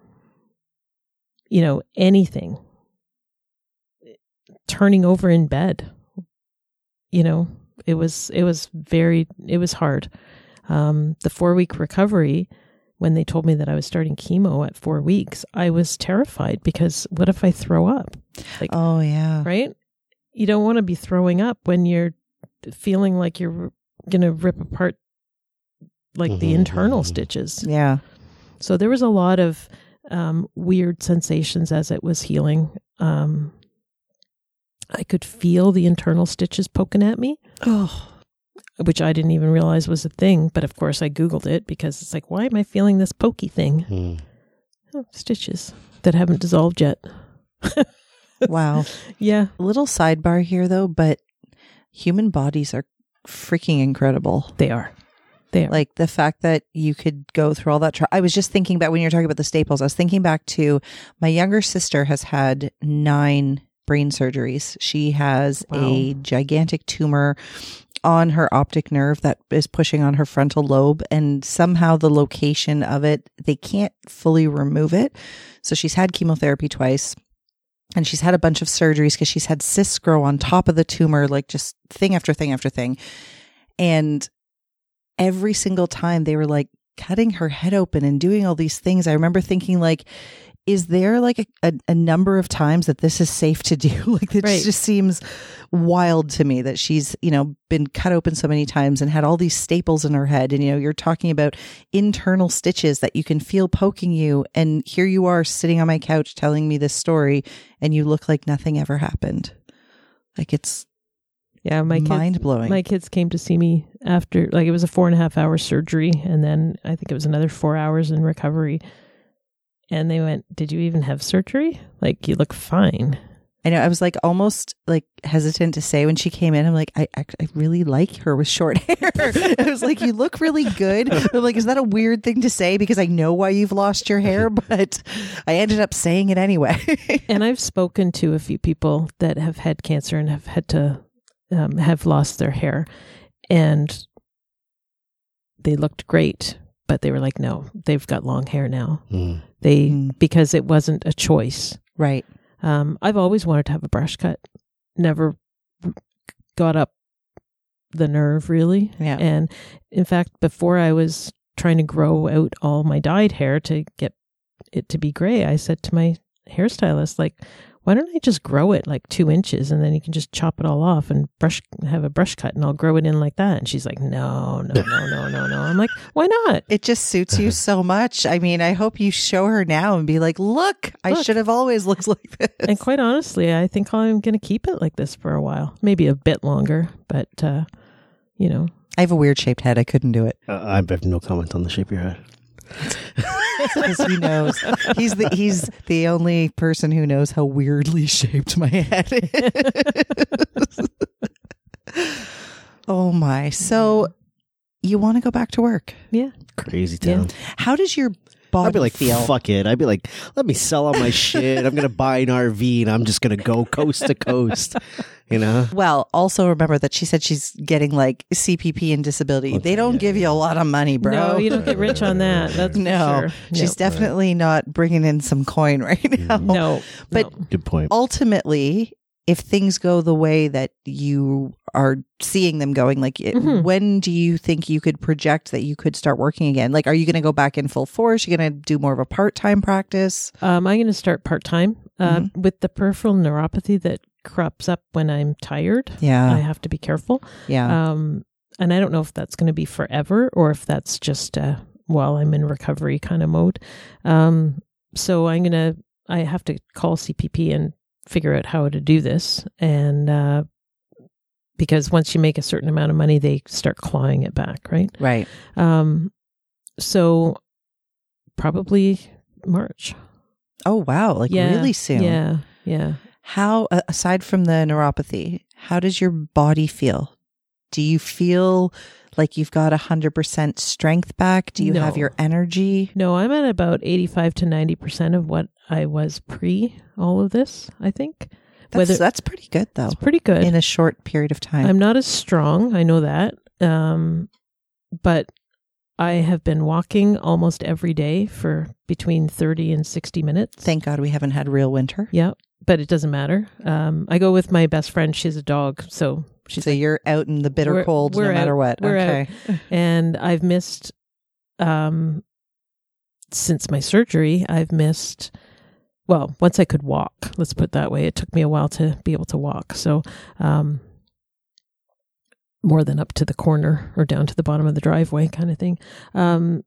you know, anything. Turning over in bed, you know, it was, it was very, it was hard. Um, the four week recovery, when they told me that I was starting chemo at four weeks, I was terrified because what if I throw up? Like, oh, yeah. Right? You don't want to be throwing up when you're feeling like you're going to rip apart like mm-hmm, the internal mm-hmm. stitches. Yeah. So there was a lot of um, weird sensations as it was healing. Um, I could feel the internal stitches poking at me. Oh, which I didn't even realize was a thing. But of course I Googled it because it's like, why am I feeling this pokey thing? Mm. Oh, stitches that haven't dissolved yet. Wow. Yeah. Little sidebar here though, but human bodies are freaking incredible. They are. They are. Like the fact that you could go through all that. Tra- I was just thinking back when you were talking about the staples, I was thinking back to my younger sister has had nine brain surgeries. She has wow. a gigantic tumor on her optic nerve that is pushing on her frontal lobe, and somehow the location of it, they can't fully remove it. So she's had chemotherapy twice, and she's had a bunch of surgeries because she's had cysts grow on top of the tumor, like just thing after thing after thing. And every single time they were like cutting her head open and doing all these things. I remember thinking like, is there like a, a, a number of times that this is safe to do? Like it right. just seems wild to me that she's, you know, been cut open so many times and had all these staples in her head. And, you know, you're talking about internal stitches that you can feel poking you. And here you are sitting on my couch telling me this story and you look like nothing ever happened. Like it's yeah, my mind kids, blowing. My kids came to see me after, like it was a four and a half hour surgery. And then I think it was another four hours in recovery. And they went, did you even have surgery? Like, you look fine. I know. I was like almost like hesitant to say when she came in. I'm like, I I, I really like her with short hair. I was like, you look really good. I'm like, is that a weird thing to say? Because I know why you've lost your hair, but I ended up saying it anyway. And I've spoken to a few people that have had cancer and have had to um, have lost their hair. And they looked great. But they were like, no, they've got long hair now. Mm. They mm. because it wasn't a choice. Right. Um, I've always wanted to have a brush cut. Never got up the nerve, really. Yeah. And in fact, before I was trying to grow out all my dyed hair to get it to be gray, I said to my hairstylist, like, why don't I just grow it like two inches and then you can just chop it all off and brush, have a brush cut and I'll grow it in like that. And she's like, no, no, no, no, no, no. I'm like, why not? It just suits you so much. I mean, I hope you show her now and be like, look, look. I should have always looked like this. And quite honestly, I think I'm going to keep it like this for a while, maybe a bit longer, but uh, you know, I have a weird shaped head. I couldn't do it. Uh, I have no comment on the shape of your head. Because he knows he's the he's the only person who knows how weirdly shaped my head is. Oh my! So you want to go back to work? Yeah, crazy town. Yeah. How does your body I'd be like, feel? Fuck it! I'd be like, let me sell all my shit. I'm gonna buy an R V and I'm just gonna go coast to coast. You know. Well, also remember that she said she's getting like C P P and disability. Okay, they don't yeah, give yeah. you a lot of money, bro. No, you don't get rich on that. That's no. For sure. She's no, definitely right. not bringing in some coin right now. No, but no. Good point. Ultimately, if things go the way that you are seeing them going, like it, mm-hmm. when do you think you could project that you could start working again? Like, are you going to go back in full force? Are you going to do more of a part time practice? Um, I'm going to start part time uh, mm-hmm. with the peripheral neuropathy that crops up when I'm tired. Yeah. I have to be careful. Yeah. Um, and I don't know if that's going to be forever or if that's just uh, while I'm in recovery kind of mode. Um, so I'm going to, I have to call C P P and figure out how to do this. And, uh, because once you make a certain amount of money, they start clawing it back. Right. Right. Um, so probably March. Oh, wow. Like yeah, really soon. Yeah. Yeah. How, aside from the neuropathy, how does your body feel? Do you feel like you've got one hundred percent strength back? Do you no. have your energy? No, I'm at about eighty-five to ninety percent of what I was pre all of this, I think. That's, Whether, that's pretty good, though. It's pretty good. In a short period of time. I'm not as strong. I know that. Um, but I have been walking almost every day for between thirty and sixty minutes. Thank God we haven't had real winter. Yeah, but it doesn't matter. Um, I go with my best friend. She's a dog, so... She's so like, you're out in the bitter we're, cold we're no out, matter what. We're okay. Out. And I've missed, um, since my surgery, I've missed, well, once I could walk, let's put it that way. It took me a while to be able to walk. So, um, more than up to the corner or down to the bottom of the driveway kind of thing. Um,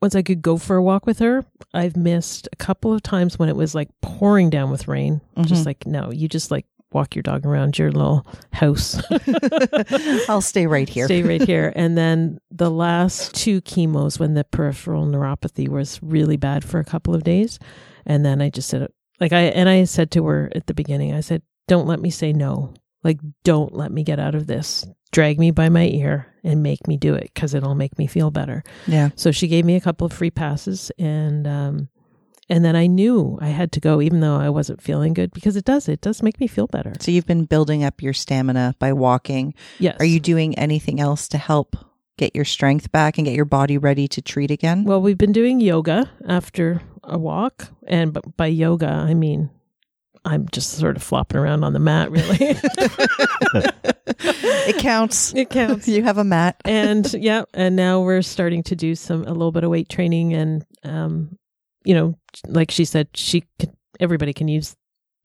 once I could go for a walk with her, I've missed a couple of times when it was like pouring down with rain. Mm-hmm. Just like, no, you just like, walk your dog around your little house. I'll stay right here. Stay right here. And then the last two chemos, when the peripheral neuropathy was really bad for a couple of days. And then I just said, like, I, and I said to her at the beginning, I said, don't let me say no. Like, don't let me get out of this. Drag me by my ear and make me do it because it'll make me feel better. Yeah. So she gave me a couple of free passes and, um, And then I knew I had to go, even though I wasn't feeling good, because it does. It does make me feel better. So you've been building up your stamina by walking. Yes. Are you doing anything else to help get your strength back and get your body ready to treat again? Well, we've been doing yoga after a walk. And by yoga, I mean, I'm just sort of flopping around on the mat, really. It counts. It counts. You have a mat. And yeah. And now we're starting to do some, a little bit of weight training and, um, you know, like she said, she can, everybody can use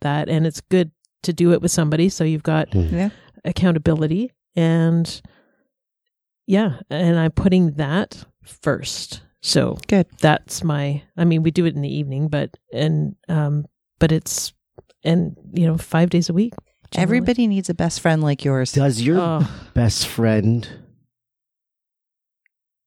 that, and it's good to do it with somebody. So you've got yeah. accountability, and yeah, and I'm putting that first. So good. That's my. I mean, we do it in the evening, but and um, but it's and you know, five days a week. Generally. Everybody needs a best friend like yours. Does your oh. best friend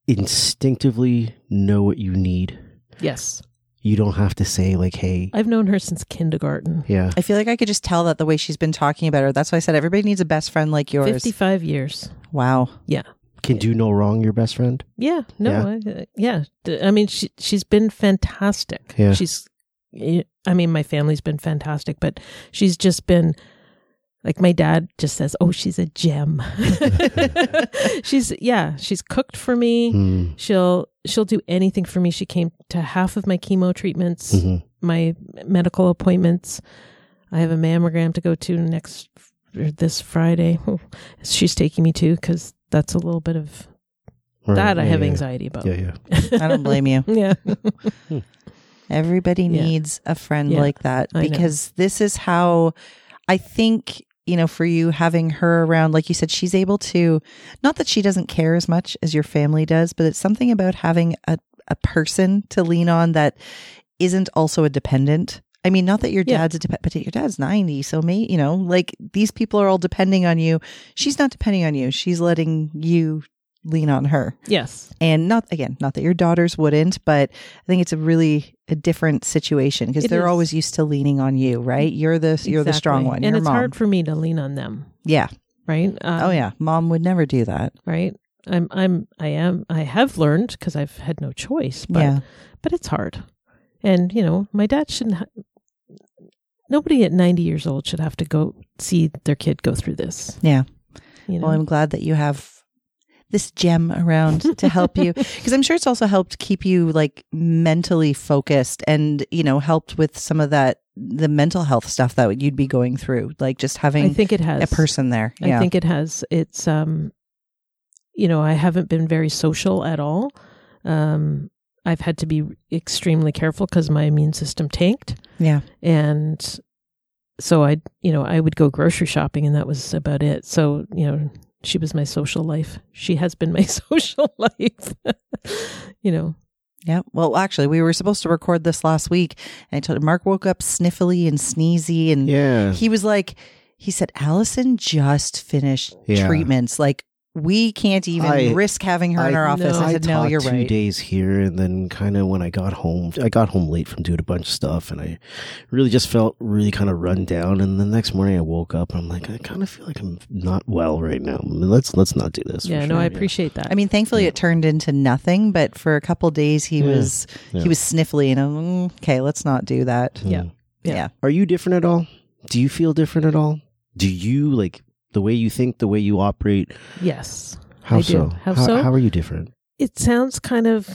instinctively know what you need? Yes. You don't have to say like, hey. I've known her since kindergarten. Yeah. I feel like I could just tell that the way she's been talking about her. That's why I said everybody needs a best friend like yours. fifty-five years. Wow. Yeah. Can do no wrong, your best friend? Yeah. No. Yeah. I, yeah. I mean, she, she's been fantastic. Yeah. She's, I mean, my family's been fantastic, but she's just been like, my dad just says, oh, she's a gem. she's, yeah, she's cooked for me. Mm. She'll, she'll do anything for me. She came to half of my chemo treatments, mm-hmm. my medical appointments. I have a mammogram to go to next, or this Friday. She's taking me to, because that's a little bit of right. that yeah, I have yeah, anxiety about. Yeah, yeah. I don't blame you. Yeah. Everybody yeah. needs a friend yeah, like that, because this is how I think... you know, for you having her around, like you said, she's able to, not that she doesn't care as much as your family does, but it's something about having a, a person to lean on that isn't also a dependent. I mean, not that your yeah. dad's a dependent, but your dad's ninety. So may, you know, like these people are all depending on you. She's not depending on you. She's letting you lean on her. Yes. And not, again, not that your daughters wouldn't, but I think it's a really a different situation, because they're is. always used to leaning on you, right? You're the, exactly. you're the strong one. And it's mom. hard for me to lean on them. Yeah. Right. Um, oh yeah. Mom would never do that. Right. I'm, I'm, I am, I have learned, because I've had no choice, but, yeah. but it's hard. And you know, my dad shouldn't, ha- nobody at ninety years old should have to go see their kid go through this. Yeah. You know? Well, I'm glad that you have this gem around to help you, because I'm sure it's also helped keep you like mentally focused, and you know, helped with some of that, the mental health stuff that you'd be going through, like just having I think it has. a person there. I yeah. think it has. It's, um, you know, I haven't been very social at all. Um, I've had to be extremely careful because my immune system tanked. Yeah. And so I, you know, I would go grocery shopping and that was about it. So, you know, she was my social life. She has been my social life, you know. Yeah. Well, actually, we were supposed to record this last week. And I told him, Mark woke up sniffly and sneezy. And yeah. he was like, he said, Allison just finished yeah. treatments. Like, we can't even I, risk having her I, in our office. No, I said, I no, you're two right. Two days here, and then kind of when I got home, I got home late from doing a bunch of stuff, and I really just felt really kind of run down. And the next morning, I woke up, and I'm like, I kind of feel like I'm not well right now. I mean, let's let's not do this. Yeah, sure. no, I yeah. appreciate that. I mean, thankfully, yeah. it turned into nothing, but for a couple of days, he yeah. was yeah. he was sniffly, and I'm okay. Let's not do that. Mm. Yeah. yeah, yeah. Are you different at all? Do you feel different at all? Do you like? The way you think, the way you operate. Yes. How I so? Do. How, how so? How are you different? It sounds kind of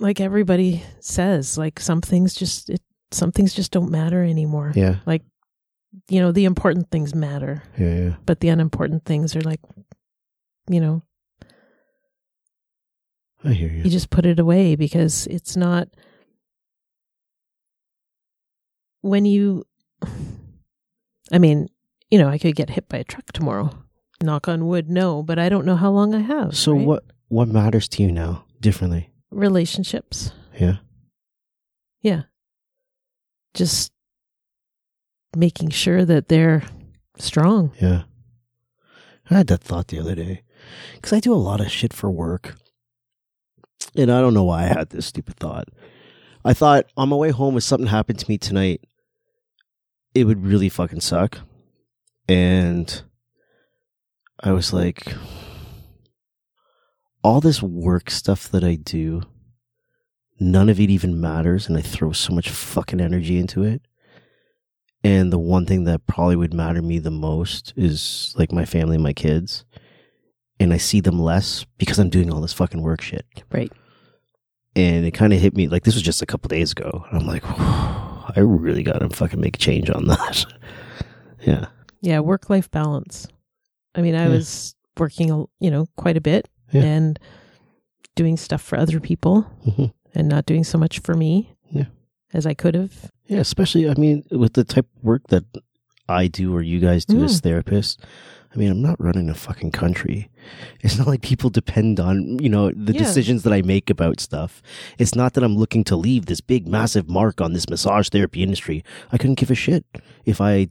like everybody says, like some things just, it, some things just don't matter anymore. Yeah. Like, you know, the important things matter. Yeah, yeah. But the unimportant things are like, you know. I hear you. You just put it away because it's not. When you, I mean. You know, I could get hit by a truck tomorrow. Knock on wood, no, but I don't know how long I have. So right? what what matters to you now differently? Relationships. Yeah. Yeah. Just making sure that they're strong. Yeah. I had that thought the other day because I do a lot of shit for work. And I don't know why I had this stupid thought. I thought on my way home, if something happened to me tonight, it would really fucking suck. And I was like, all this work stuff that I do, none of it even matters. And I throw so much fucking energy into it. And the one thing that probably would matter to me the most is like my family and my kids. And I see them less because I'm doing all this fucking work shit. Right. And it kind of hit me like this was just a couple days ago. And I'm like, I really got to fucking make a change on that. Yeah. Yeah, work-life balance. I mean, I yeah. was working, you know, quite a bit yeah. and doing stuff for other people mm-hmm. and not doing so much for me yeah. as I could have. Yeah, especially, I mean, with the type of work that I do or you guys do mm. as therapists. I mean, I'm not running a fucking country. It's not like people depend on, you know, the yeah. decisions that I make about stuff. It's not that I'm looking to leave this big, massive mark on this massage therapy industry. I couldn't give a shit if I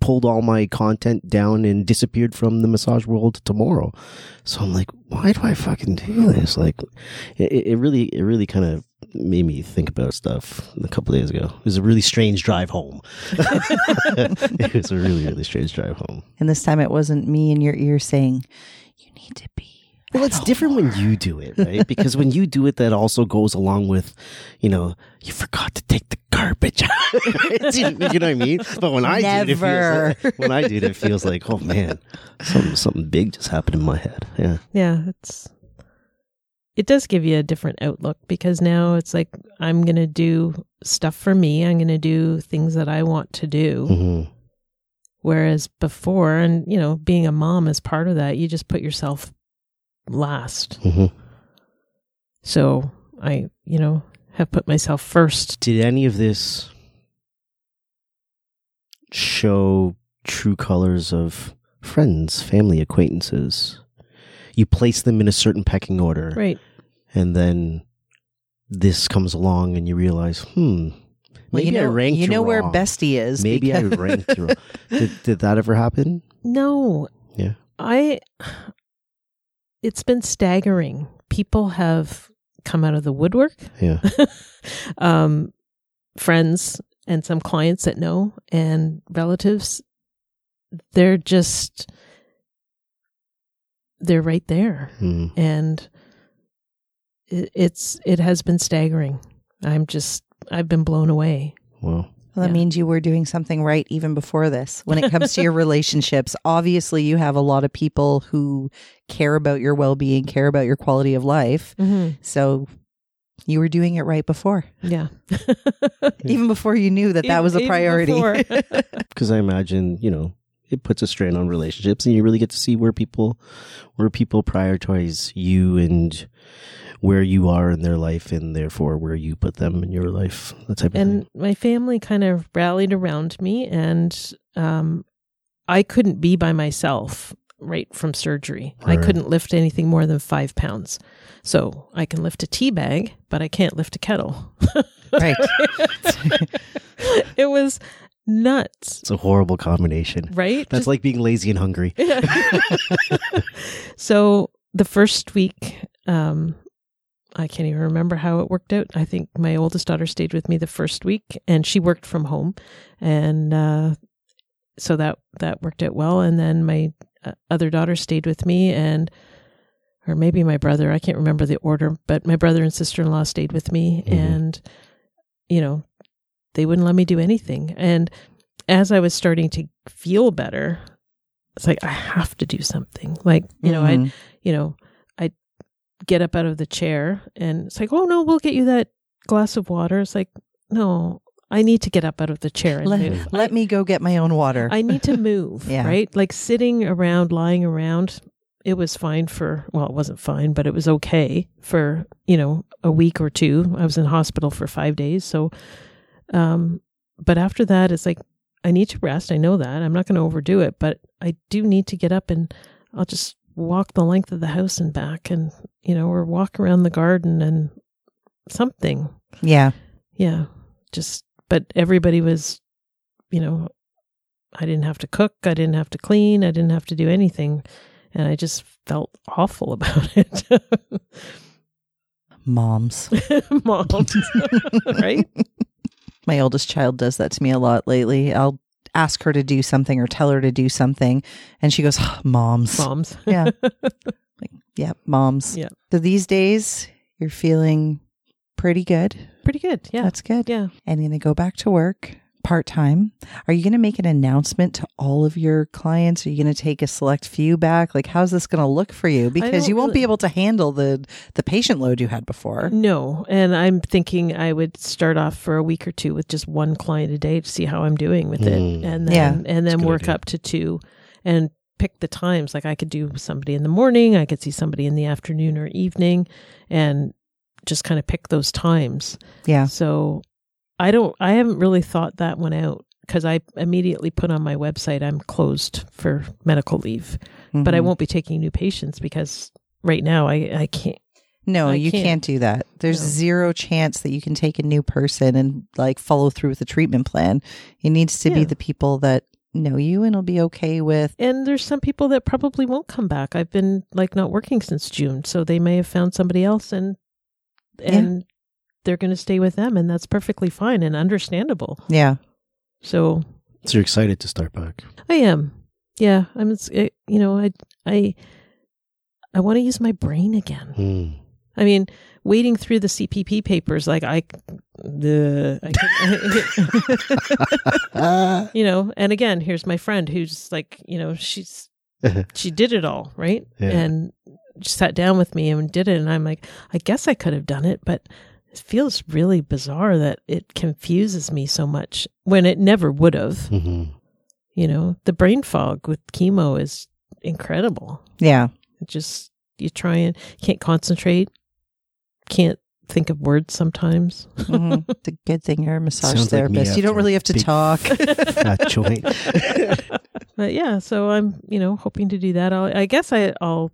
pulled all my content down and disappeared from the massage world tomorrow. So I'm like, why do I fucking do this? Like, it, it really, it really kind of made me think about stuff a couple of days ago. It was a really strange drive home. It was a really, really strange drive home. And this time it wasn't me in your ear saying, you need to be. Well, it's different when you do it, right? Because when you do it, that also goes along with, you know, you forgot to take the garbage out. You know what I mean? But when I Never. do it, it feels like, when I do it, it feels like, oh man, something something big just happened in my head. Yeah, yeah, it's it does give you a different outlook because now it's like I'm gonna do stuff for me. I'm gonna do things that I want to do. Mm-hmm. Whereas before, and you know, being a mom is part of that. You just put yourself last. Mm-hmm. So I, you know, have put myself first. Did any of this show true colors of friends, family, acquaintances? You place them in a certain pecking order. Right. And then this comes along and you realize, hmm, well, maybe you know, I ranked you know wrong. Where bestie is. Maybe because... I ranked wrong. Did, did that ever happen? No. Yeah. I... It's been staggering. People have come out of the woodwork. Yeah. um, friends and some clients that know and relatives, they're just, they're right there. Mm. And it, it's, it has been staggering. I'm just, I've been blown away. Wow. Well, that yeah. means you were doing something right even before this. When it comes to your relationships, obviously you have a lot of people who care about your well-being, care about your quality of life. Mm-hmm. So you were doing it right before. Yeah. Even before you knew that even, that was a priority. Because I imagine, you know, it puts a strain on relationships and you really get to see where people, where people prioritize you and where you are in their life and therefore where you put them in your life, that type of and thing. And my family kind of rallied around me, and um, I couldn't be by myself right from surgery. Right. I couldn't lift anything more than five pounds. So I can lift a tea bag, but I can't lift a kettle. Right. It was nuts. It's a horrible combination. Right? That's Just, like being lazy and hungry. So the first week, um, I can't even remember how it worked out. I think my oldest daughter stayed with me the first week, and she worked from home. And uh, so that, that worked out well. And then my uh, other daughter stayed with me, and or maybe my brother, I can't remember the order, but my brother and sister-in-law stayed with me. Mm-hmm. And, you know, they wouldn't let me do anything. And as I was starting to feel better, it's like, I have to do something. Like, you know, mm-hmm. I'd, you know, I'd get up out of the chair, and it's like, oh no, we'll get you that glass of water. It's like, no, I need to get up out of the chair and let, move. Let I, me go get my own water. I need to move, yeah. right? Like sitting around, lying around, it was fine for, well, it wasn't fine, but it was okay for, you know, a week or two. I was in hospital for five days. So, um, but after that, it's like, I need to rest. I know that. I'm not going to overdo it, but I do need to get up, and I'll just walk the length of the house and back, and, you know, or walk around the garden and something. Yeah. Yeah. Just, but everybody was, you know, I didn't have to cook. I didn't have to clean. I didn't have to do anything. And I just felt awful about it. Moms. Moms. Right? My oldest child does that to me a lot lately. I'll ask her to do something or tell her to do something, and she goes, oh, moms. Moms. Yeah. Like, yeah, moms. Yeah. So these days, you're feeling pretty good. Pretty good. Yeah. That's good. Yeah. And then they go back to work. Part-time. Are you going to make an announcement to all of your clients? Are you going to take a select few back? Like, how's this going to look for you? Because you won't really be able to handle the, the patient load you had before. No. And I'm thinking I would start off for a week or two with just one client a day to see how I'm doing with mm. it. And then, yeah. and then work idea. up to two and pick the times. Like, I could do somebody in the morning. I could see somebody in the afternoon or evening, and just kind of pick those times. Yeah. So I don't, I haven't really thought that one out, because I immediately put on my website, I'm closed for medical leave, mm-hmm. but I won't be taking new patients, because right now I, I can't. No, I you can't. can't do that. There's no. zero chance that you can take a new person and like follow through with the treatment plan. It needs to yeah. be the people that know you and will be okay with. And there's some people that probably won't come back. I've been like not working since June, so they may have found somebody else, and, and, yeah. they're going to stay with them, and that's perfectly fine and understandable. Yeah. So. So you're excited to start back. I am. Yeah. I'm, it, you know, I, I, I want to use my brain again. Mm. I mean, wading through the C P P papers, like I, the, uh, you know, and again, here's my friend who's like, you know, she's, she did it all. Right. Yeah. And she sat down with me and did it. And I'm like, I guess I could have done it, but it feels really bizarre that it confuses me so much when it never would have. Mm-hmm. You know, the brain fog with chemo is incredible. Yeah. It just, you try and can't concentrate, can't think of words sometimes. Mm-hmm. It's a good thing you're a massage Sounds therapist. Like you don't really have to talk. Fat joint. But yeah, so I'm, you know, hoping to do that. I'll, I guess I, I'll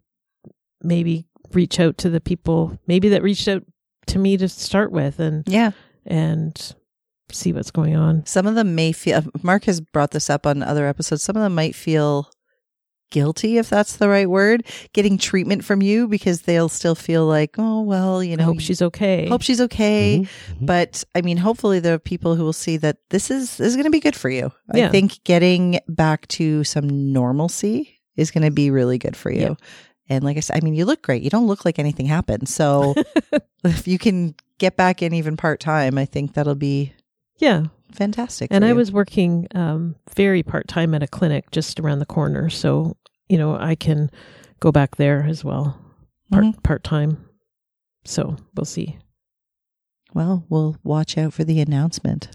maybe reach out to the people maybe that reached out to me to start with, and yeah, and see what's going on. Some of them may feel, Mark has brought this up on other episodes, some of them might feel guilty, if that's the right word, getting treatment from you, because they'll still feel like, oh, well, you know, I hope she's okay. Hope she's okay. Mm-hmm. But I mean, hopefully there are people who will see that this is, this is going to be good for you. Yeah. I think getting back to some normalcy is going to be really good for you. Yeah. And like I said, I mean, you look great. You don't look like anything happened. So if you can get back in even part-time, I think that'll be yeah, fantastic. And I was working um, very part-time at a clinic just around the corner. So, you know, I can go back there as well, part, mm-hmm. part-time. So we'll see. Well, we'll watch out for the announcement.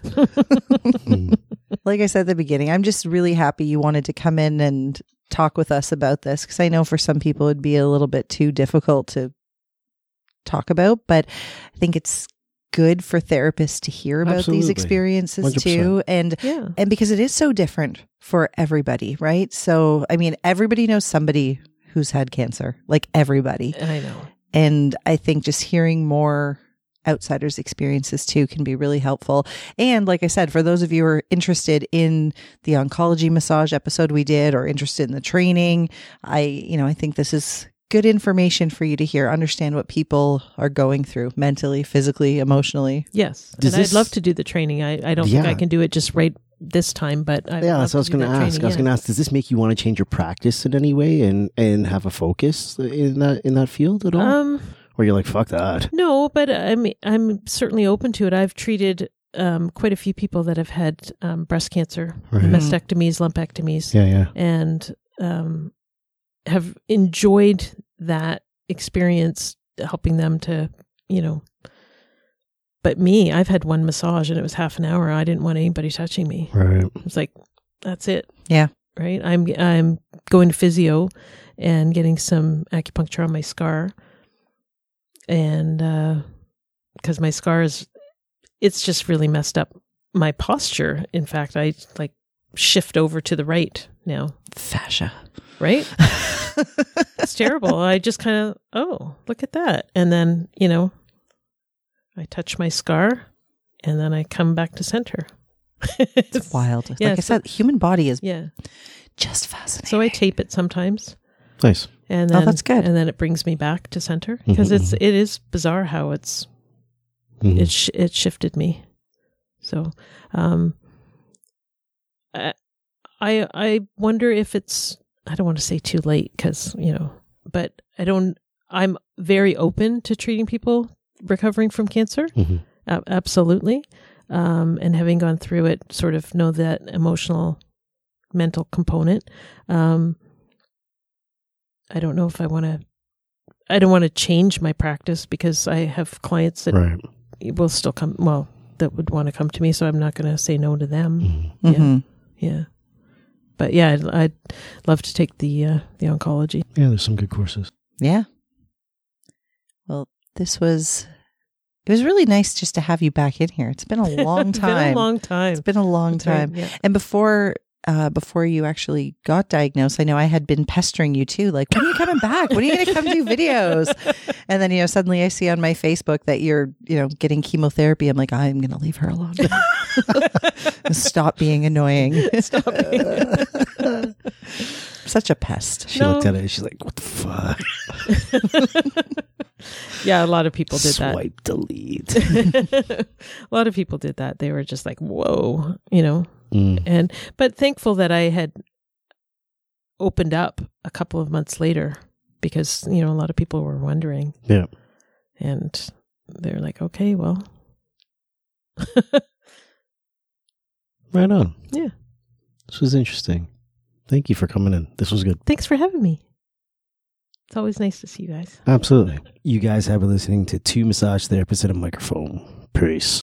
Like I said at the beginning, I'm just really happy you wanted to come in and talk with us about this, because I know for some people it'd be a little bit too difficult to talk about, but I think it's good for therapists to hear about Absolutely. These experiences one hundred percent. Too. And, yeah. and because it is so different for everybody, right? So, I mean, everybody knows somebody who's had cancer, like everybody. I know. And I think just hearing more outsiders' experiences too can be really helpful. And like I said, for those of you who are interested in the oncology massage episode we did, or interested in the training, I, you know, I think this is good information for you to hear, understand what people are going through mentally, physically, emotionally. Yes. Does and this, I'd love to do the training. I, I don't yeah. think I can do it just right this time, but I'd yeah, so I was going to ask, training, I was yeah. going to ask, does this make you want to change your practice in any way and, and have a focus in that, in that field at all? Um, or you're like, fuck that. No, but I'm, I'm certainly open to it. I've treated um, quite a few people that have had um, breast cancer, right. mastectomies, lumpectomies, yeah, yeah. and um, have enjoyed that experience, helping them to, you know, but me, I've had one massage and it was half an hour. I didn't want anybody touching me. Right. It was like, that's it. Yeah. Right. I'm, I'm going to physio and getting some acupuncture on my scar. And, uh, cause my scar is, it's just really messed up my posture. In fact, I like shift over to the right now. Fascia. Right? It's terrible. I just kind of, oh, look at that. And then, you know, I touch my scar and then I come back to center. It's, it's wild. Yeah, like I said, the human body is yeah. just fascinating. So I tape it sometimes. Nice. And then, oh, that's good. And then it brings me back to center because mm-hmm. it's, it is bizarre how it's, mm-hmm. it, sh- it shifted me. So, um, I, I, I wonder if it's, I don't want to say too late because, you know, but I don't, I'm very open to treating people recovering from cancer. Mm-hmm. Uh, absolutely. Um, and having gone through it, sort of know that emotional, mental component. Um, I don't know if I want to, I don't want to change my practice because I have clients that right. will still come, well, that would want to come to me. So I'm not going to say no to them. Mm-hmm. Yeah. Mm-hmm. Yeah. But yeah, I'd, I'd love to take the uh, the oncology. Yeah, there's some good courses. Yeah. Well, this was, it was really nice just to have you back in here. It's been a long time. It's been a long time. It's been a long time. time yeah. And before uh, before you actually got diagnosed, I know I had been pestering you too. Like, when are you coming back? When are you going to come do videos? And then, you know, suddenly I see on my Facebook that you're, you know, getting chemotherapy. I'm like, I'm going to leave her alone. Stop being annoying. Stop being such a pest. She no. looked at it and she's like, what the fuck? Yeah, a lot of people did that. Swipe delete. A lot of people did that. They were just like, whoa, you know. Mm. And but thankful that I had opened up a couple of months later because, you know, a lot of people were wondering. Yeah. And they're like, okay, well. Right on. Yeah. This was interesting. Thank you for coming in. This was good. Thanks for having me. It's always nice to see you guys. Absolutely. You guys have been listening to Two Massage Therapists at a Microphone. Peace.